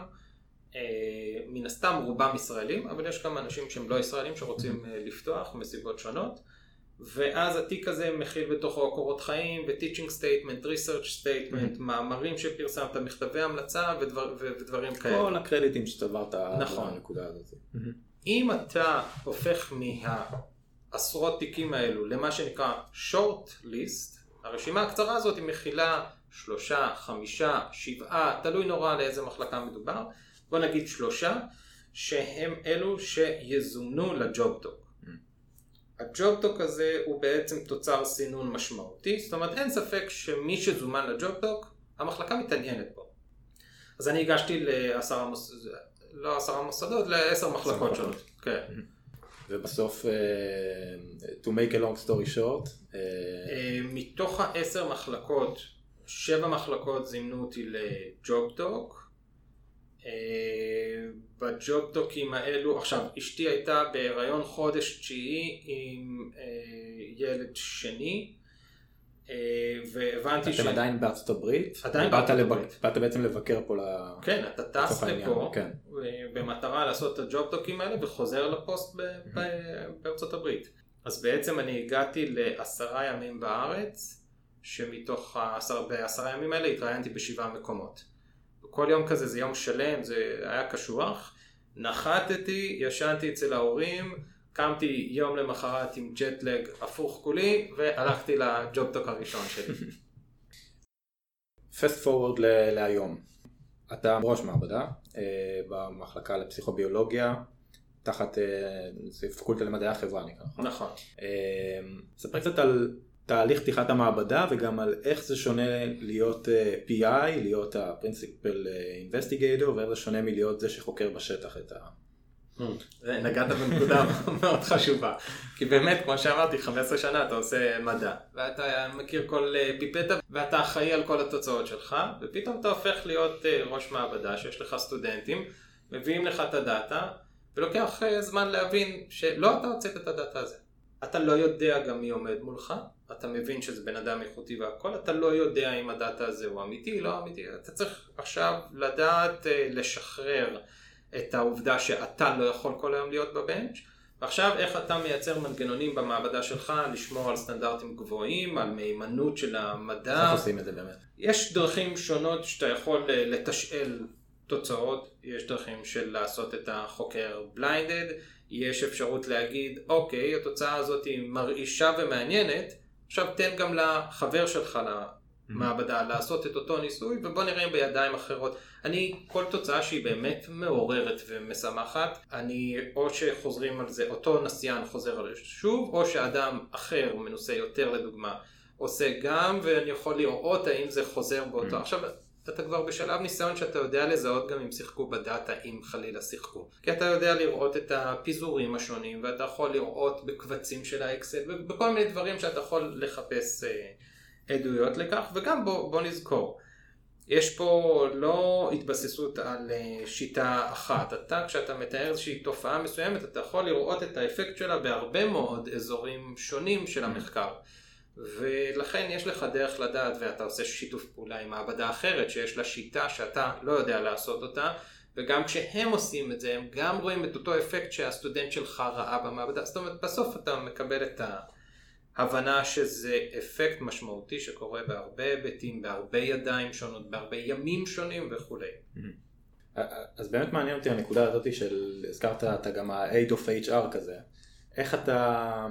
מן הסתם רובם ישראלים, אבל יש כמה אנשים שהם לא ישראלים שרוצים לפתוח מסיבות שונות, ואז התיק הזה מכיל בתוכו קורות חיים וטיצ'ינג סטייטמנט, ריסרצ' סטייטמנט, מאמרים שפרסמת, מכתבי המלצה ודברים כאלה. כל הקרדיטים שצברת לנקודה הזאת. אם אתה הופך מהעשרות תיקים האלו למה שנקרא שורט ליסט, הרשימה הקצרה הזאת היא מכילה 3, 5, 7, תלוי נורא לאיזה מחלקה מדובר, בוא נגיד 3, שהם אלו שיזומנו לג'וב-טוק. הג'וב-טוק הזה הוא בעצם תוצר סינון משמעותי, זאת אומרת אין ספק שמי שזומן לג'וב-טוק, המחלקה מתעניינת בו. אז אני הגשתי ל10 מחלקות שונות. כן. ובסוף, to make a long story short, מתוך 10 מחלקות, 7 מחלקות זימנו אותי לג'וב-טוק, בג'וב טוקים האלו, עכשיו אשתי הייתה בהיריון חודש 9 עם ילד שני, והבנתי ש... אתם עדיין בארצות הברית? עדיין בארצות הברית. באת בעצם לבקר פה לצורך העניין. כן, אתה טס לפה במטרה לעשות את הג'וב טוקים האלה וחוזר לפוסט בארצות הברית. אז בעצם אני הגעתי ל10 ימים בארץ, שמתוך 10 ימים האלה התראיינתי ב7 מקומות. כל יום כזה זה יום שלם, זה היה קשוח, נחתתי, ישנתי אצל ההורים, קמתי יום למחרת עם ג'טלג הפוך כולי, והלכתי לג'וב-טוק הראשון שלי. Fast forward להיום. אתה ראש מעבדה במחלקה לפסיכוביולוגיה, תחת פקולטה למדעי החברה, נכון? נכון. ספר קצת על... תהליך פתיחת המעבדה וגם על איך זה שונה להיות PI, להיות ה-Principal Investigator, ואיך זה שונה מלהיות זה שחוקר בשטח את ה... נגעת בנקודה מאוד חשובה, כי באמת כמו שאמרתי 15 שנה אתה עושה מדע, ואתה מכיר כל פיפטה ואתה אחראי על כל התוצאות שלך, ופתאום אתה הופך להיות ראש מעבדה שיש לך סטודנטים, מביאים לך את הדאטה, ולוקח זמן להבין שלא אתה הוצאת את הדאטה הזה. אתה לא יודע גם מי עומד מולך, אתה מבין שזה בן אדם איכותי והכל, אתה לא יודע אם הדאטה הזה הוא אמיתי, לא אמיתי. אתה צריך עכשיו לדעת לשחרר את העובדה שאתה לא יכול כל היום להיות בבנץ', ועכשיו איך אתה מייצר מנגנונים במעבדה שלך, לשמור על סטנדרטים גבוהים, על מהימנות של המדע. איך עושים את זה באמת? יש דרכים שונות שאתה יכול לתשאל תוצאות, יש דרכים של לעשות את החוקר בליינדד, יש אפשרות להגיד, אוקיי, התוצאה הזאת היא מרעישה ומעניינת, עכשיו תן גם לחבר שלך למעבדה לעשות את אותו ניסוי, ובוא נראה בידיים אחרות. אני, כל תוצאה שהיא באמת מעוררת ומשמחת, אני או שחוזרים על זה, אותו נסיין חוזר על זה שוב, או שאדם אחר מנוסה יותר לדוגמה, עושה גם, ואני יכול לראות האם זה חוזר באותו. עכשיו, אתה כבר בשלב ניסיון שאתה יודע לזהות גם אם שיחקו בדאטה, אם חלילה שיחקו. כי אתה יודע לראות את הפיזורים השונים, ואתה יכול לראות בקבצים של האקסל, ובכל מיני דברים שאתה יכול לחפש עדויות לכך, וגם בוא נזכור. יש פה לא התבססות על שיטה אחת. אתה, כשאתה מתאר איזושהי תופעה מסוימת, אתה יכול לראות את האפקט שלה בהרבה מאוד אזורים שונים של המחקר. ולכן יש לך דרך לדעת, ואתה עושה שיתוף פעולה עם מעבדה אחרת שיש לה שיטה שאתה לא יודע לעשות אותה, וגם כשהם עושים את זה הם גם רואים את אותו אפקט שהסטודנט שלך ראה במעבדה. זאת אומרת בסוף אתה מקבל את ההבנה שזה אפקט משמעותי שקורה בהרבה היבטים, בהרבה ידיים שונות, בהרבה ימים שונים וכו'. אז באמת מעניין אותי הנקודה הזאת של, הזכרת אתה גם ה-aid of HR כזה, איך אתה,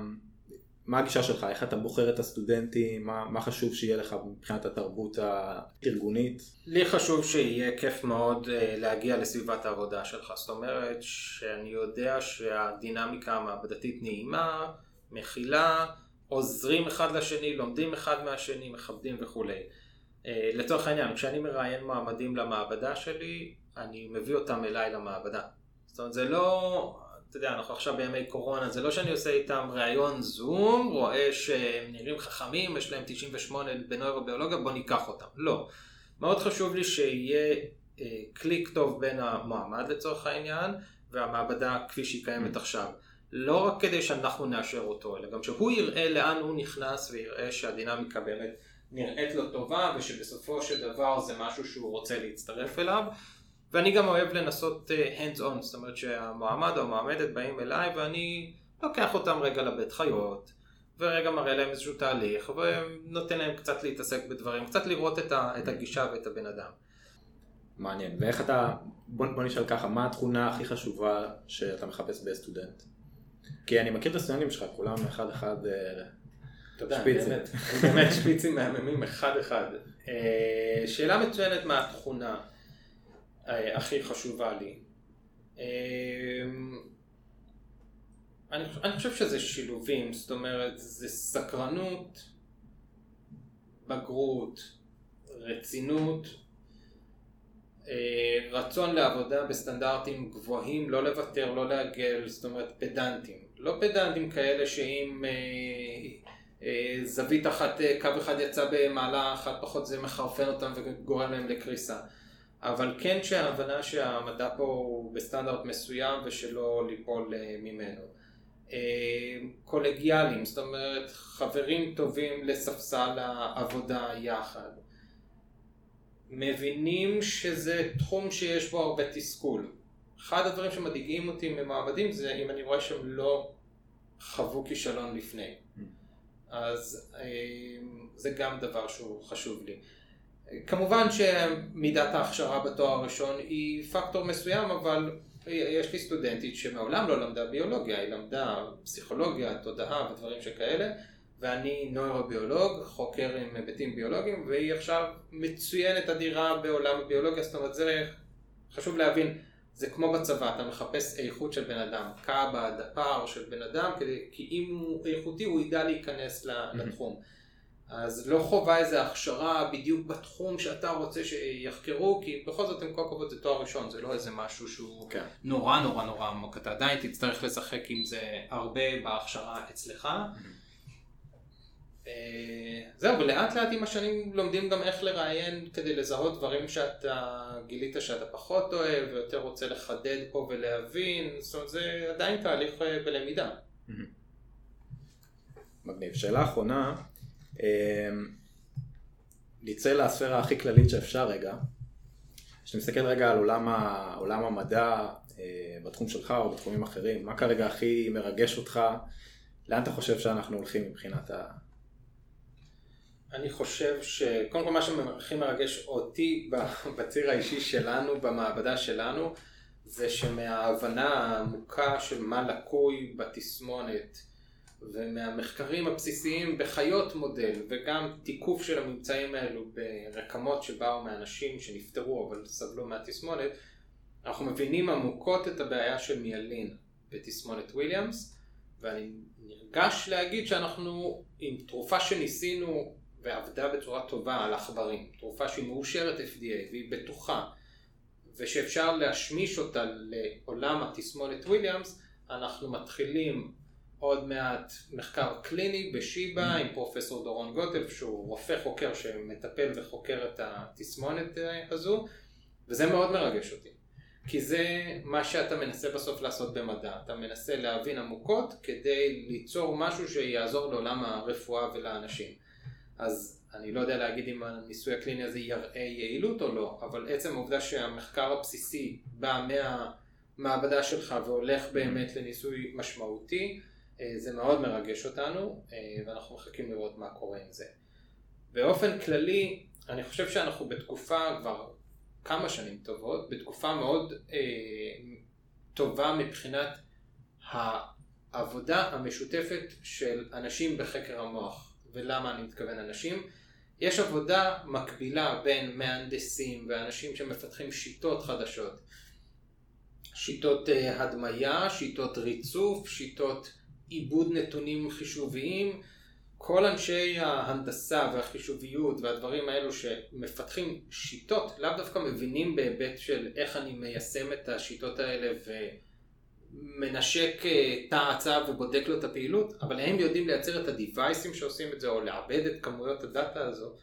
מה הגישה שלך, איך אתה בוחר את הסטודנטים, מה חשוב שיהיה לך מבחינת התרבות הארגונית? לי חשוב שיהיה כיף מאוד להגיע לסביבת העבודה שלך, זאת אומרת שאני יודע שהדינמיקה המעבדתית נעימה, מכילה, עוזרים אחד לשני, לומדים אחד מהשני, מכבדים וכולי. לצורך העניין, כשאני מראיין מעמדים למעבדה שלי, אני מביא אותם אליי למעבדה. זאת אומרת, זה לא, אתה יודע, אנחנו עכשיו בימי קורונה, זה לא שאני עושה איתם ראיון זום, רואה שהם נראים חכמים, יש להם 98 בנוירוביולוגיה, בוא ניקח אותם. לא. מאוד חשוב לי שיהיה קליק טוב בין המעמד לצורך העניין, והמעבדה כפי שהיא קיימת עכשיו. לא רק כדי שאנחנו נאשר אותו, אלא גם שהוא יראה לאן הוא נכנס, ויראה שהדינמיקה באמת נראית לו טובה, ושבסופו של דבר זה משהו שהוא רוצה להצטרף אליו. ואני גם אוהב לנסות hands on, זאת אומרת שהמועמד או המועמדת באים אליי, ואני לוקח אותם רגע לבית חיות, ורגע מראה להם איזשהו תהליך, ונותן להם קצת להתעסק בדברים, קצת לראות את הגישה ואת הבן אדם. מעניין, ואיך אתה, בוא נשאל ככה, מה התכונה הכי חשובה שאתה מחפש בסטודנט? כי אני מכיר את הסטודנטים שלך, כולם אחד-אחד שפיצים. באמת שפיצים מהממים אחד-אחד. שאלה מצוינת מה התכונה הכי חשובה לי. אני חושב שזה שילובים, זאת אומרת, זה סקרנות, בגרות, רצינות, רצון לעבודה בסטנדרטים גבוהים, לא לוותר, לא להגל, זאת אומרת פדנטים. לא פדנטים כאלה שאם זווית אחת, קו אחד יצא במעלה אחת פחות, זה מחרפן אותם וגורם להם לקריסה. אבל כן שההבנה שהמדע פה הוא בסטנדרט מסוים ושלא ליפול ממנו. קולגיאלים, זאת אומרת חברים טובים לספסל העבודה יחד. מבינים שזה תחום שיש בו הרבה תסכול. אחד הדברים שמדאיגים אותי ממעבדים זה אם אני רואה שהם לא חוו כישלון לפני. אז זה גם דבר שהוא חשוב לי. כמובן שמידת ההכשרה בתואר הראשון היא פקטור מסוים, אבל יש לי סטודנטית שמעולם לא למדה ביולוגיה, היא למדה פסיכולוגיה, תודעה ודברים שכאלה. ואני נוירוביולוג, חוקר עם היבטים ביולוגיים, והיא עכשיו מצוינת אדירה בעולם הביולוגיה, זאת אומרת, זה חשוב להבין, זה כמו בצבא, אתה מחפש איכות של בן אדם, קב"א, דפ"ר של בן אדם, כי אם הוא איכותי, הוא ידע להיכנס לתחום. אז לא חובה איזו הכשרה בדיוק בתחום שאתה רוצה שיחקרו, כי בכל זאת הם כל כבוד זה תואר ראשון, זה לא איזה משהו שהוא נורא נורא נורא עמוק, אתה עדיין תצטרך לשחק עם זה הרבה בהכשרה אצלך. זהו, ולאט לאט עם השנים לומדים גם איך לראיין כדי לזהות דברים שאתה גילית שאתה פחות אוהב ויותר רוצה לחדד פה ולהבין, זאת אומרת זה עדיין תהליך בלמידה. מגניב. שאלה האחרונה, נצא לספירה הכי כללית שאפשר רגע, כשאתה מסתכל רגע על עולם המדע בתחום שלך או בתחומים אחרים, מה כרגע הכי מרגש אותך, לאן אתה חושב שאנחנו הולכים מבחינת ה... אני חושב שקודם כל מה שהכי מרגש אותי בציר האישי שלנו, במעבדה שלנו, זה שמההבנה העמוקה של מה לקוי בתסמונת ומהמחקרים הבסיסיים בחיות מודל וגם תיקוף של הממצאים האלו ברקמות שבאו מאנשים שנפטרו אבל סבלו מהתסמונת, אנחנו מבינים עמוקות את הבעיה של מיילין בתסמונת וויליאמס, ואני נרגש להגיד שאנחנו עם תרופה שניסינו ועבדה בצורה טובה על עכברים, תרופה שהיא מאושרת FDA והיא בטוחה, ושאפשר להשמיש אותה לעולם התסמונת וויליאמס, אנחנו מתחילים עוד מעט מחקר קליני בשיבא עם פרופסור דורון גוטלב, שהוא רופא חוקר שמטפל וחוקר את התסמונת הזו, וזה מאוד מרגש אותי. כי זה מה שאתה מנסה בסוף לעשות במדע, אתה מנסה להבין עמוקות כדי ליצור משהו שיעזור לעולם הרפואה ולאנשים. אז אני לא יודע להגיד אם הניסוי הקליני הזה יראה יעילות או לא, אבל עצם העובדה שהמחקר הבסיסי בא מהמעבדה שלך והולך באמת לניסוי משמעותי, זה מאוד מרגש אותנו, ואנחנו מחכים לראות מה קורה עם זה. באופן כללי, אני חושב שאנחנו בתקופה כבר כמה שנים טובות, בתקופה מאוד טובה מבחינת העבודה המשותפת של אנשים בחקר המוח. ולמה אני מתכוון אנשים? יש עבודה מקבילה בין מהנדסים ואנשים שמפתחים שיטות חדשות. שיטות הדמיה, שיטות ריצוף, שיטות עיבוד נתונים חישוביים. כל אנשי ההנדסה והחישוביות והדברים האלו שמפתחים שיטות, לאו דווקא מבינים בהיבט של איך אני מיישם את השיטות האלה ומנשק תא עצב ובודק לו את הפעילות, אבל הם יודעים לייצר את הדיווייסים שעושים את זה או לעבד את כמויות הדאטה הזו.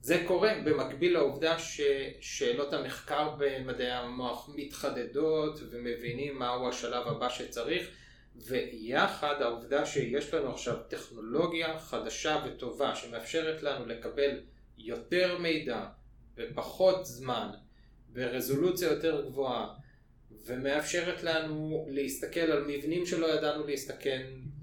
זה קורה במקביל לעובדה ששאלות המחקר במדעי המוח מתחדדות ומבינים מהו השלב הבא שצריך, ויחד העובדה שיש לנו עכשיו טכנולוגיה חדשה וטובה שמאפשרת לנו לקבל יותר מידע בפחות זמן, ברזולוציה יותר גבוהה, ומאפשרת לנו להסתכל על מבנים שלא ידענו להסתכן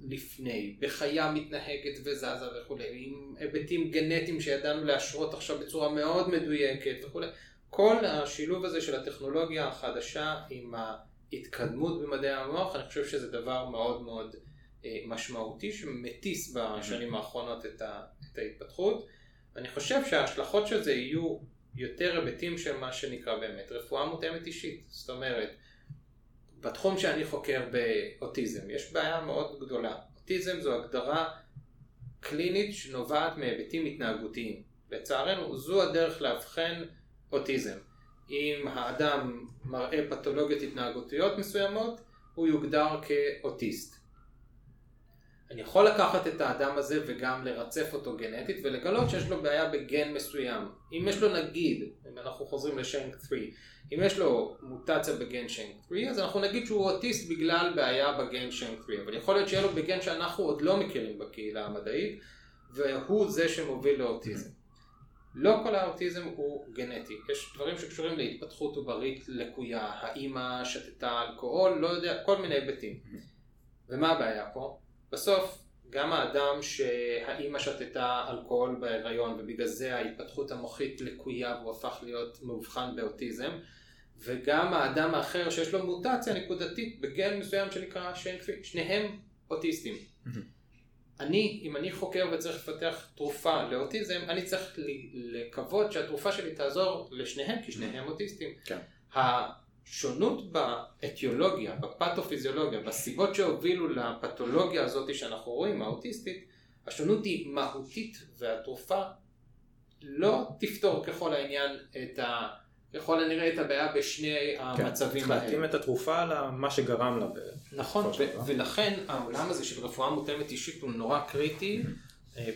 לפני, בחיה מתנהגת וזזה וכו', עם היבטים גנטיים שידענו להשרות עכשיו בצורה מאוד מדויקת וכו'. כל השילוב הזה של הטכנולוגיה החדשה עם ההתקדמות במדעי המוח, אני חושב שזה דבר מאוד מאוד משמעותי שמטיס בשנים האחרונות את ההתפתחות. אני חושב שההשלכות של זה יהיו יותר היבטים של מה שנקרא באמת רפואה מותאמת אישית. זאת אומרת, בתחום שאני חוקר באוטיזם, יש בעיה מאוד גדולה. אוטיזם זו הגדרה קלינית שנובעת מהיבטים התנהגותיים. לצערנו, זו הדרך להבחן אוטיזם. אם האדם מראה פתולוגיות התנהגותיות מסוימות, הוא יוגדר כאוטיסט. אני יכול לקחת את האדם הזה וגם לרצף אותו גנטית ולגלות שיש לו בעיה בגן מסוים. אם יש לו, נגיד, אם אנחנו חוזרים לשנק 3, אם יש לו מוטציה בגן שנק 3, אז אנחנו נגיד שהוא אוטיסט בגלל בעיה בגן שנק 3, אבל יכול להיות שיהיה לו בגן שאנחנו עוד לא מכירים בקהילה המדעית, והוא זה שמוביל לאוטיזם. לא כל האוטיזם הוא גנטי. יש דברים שקשורים להתפתחות עוברית לקויה, האמא שתתה אלכוהול, לא יודע, כל מיני היבטים. ומה הבעיה פה? בסוף, גם האדם שהאמא שתתה אלכוהול בהיריון, ובגלל זה ההתפתחות המוחית לקויה והוא הפך להיות מאובחן באוטיזם, וגם האדם האחר שיש לו מוטציה נקודתית בגן מסוים שנקרא שנקפי, שניהם אוטיסטים. אם אני חוקר וצריך לפתח תרופה לאוטיזם, אני צריך לקוות שהתרופה שלי תעזור לשניהם, כי שניהם אוטיסטים. השונות באתיולוגיה, בפתופיזיולוגיה, בסיבות שהובילו לפתולוגיה הזאת שאנחנו רואים, האוטיסטית, השונות היא מהותית, והתרופה לא תפתור ככל העניין את ככל הנראה את הבעיה בשני המצבים האלה. להתאים את התרופה למה שגרם לה. נכון, ולכן העולם הזה של רפואה מותאמת אישית הוא נורא קריטי,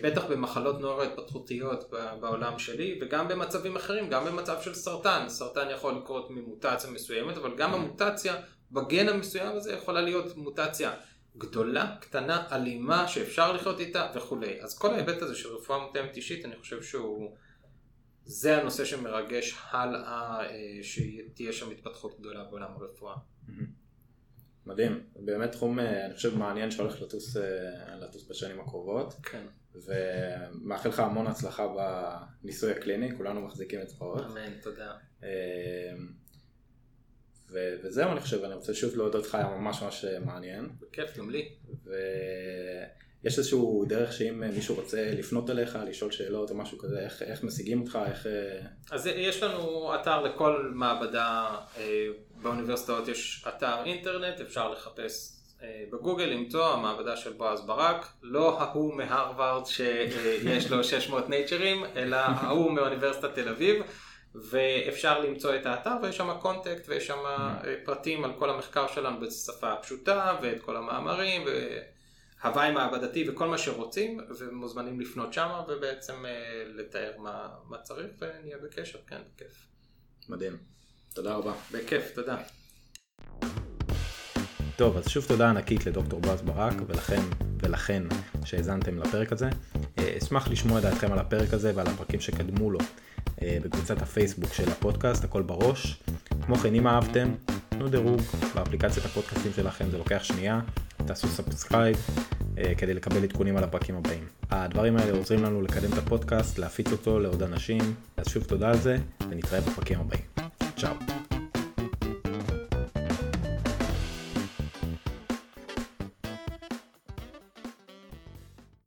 בטח במחלות נוער התפתחותיות בעולם שלי, וגם במצבים אחרים, גם במצב של סרטן. סרטן יכול לקרות ממוטציה מסוימת, אבל גם המוטציה בגן המסוים הזה יכולה להיות מוטציה גדולה, קטנה, אלימה, שאפשר לחיות איתה וכו'. אז כל ההיבט הזה של רפואה מותאמת אישית, אני חושב שהוא זה הנושא שמרגש הלאה, שתהיה שם התפתחות גדולה בעולם הרפואה. מדהים. באמת תחום, אני חושב, מעניין שהולך לטוס בשנים הקרובות. כן. ומאחל לך המון הצלחה בניסוי הקליני, כולנו מחזיקים אצבעות. אמן, תודה. וזהו, אני חושב, אני רוצה שוב להודות לך, היה ממש מעניין. בכיף, גם לי. יש איזשהו דרך שאם מישהו רוצה לפנות אליך, לשאול שאלות או משהו כזה, איך משיגים אותך, איך... אז יש לנו אתר לכל מעבדה באוניברסיטאות, יש אתר אינטרנט, אפשר לחפש בגוגל, למצוא המעבדה של בועז ברק, לא ההוא מהרווארד שיש לו 600 נייצ'רים, אלא ההוא מאוניברסיטת תל אביב, ואפשר למצוא את האתר, ויש שם קונטקט, ויש שם פרטים על כל המחקר שלנו בשפה הפשוטה, ואת כל המאמרים, הוואי מעבדתי וכל מה שרוצים, ומוזמנים לפנות שם ובעצם לתאר מה צריך, ונהיה בקשר, כן, בכיף. מדהים. תודה רבה. בכיף, תודה. טוב, אז שוב תודה ענקית לדוקטור בועז ברק, ולכן שהזנתם לפרק הזה. אשמח לשמוע דעתכם על הפרק הזה ועל הפרקים שקדמו לו בקבוצת הפייסבוק של הפודקאסט, הכל בראש. כמו כן, אם אהבתם, תנו דירוג באפליקציית הפודקאסטים שלכם, זה לוקח שנייה. תעשו סאבסקרייב, כדי לקבל עדכונים על הפרקים הבאים. הדברים האלה עוזרים לנו לקדם את הפודקאסט, להפיץ אותו לעוד אנשים, אז שוב תודה על זה, ונתראה בפרקים הבאים.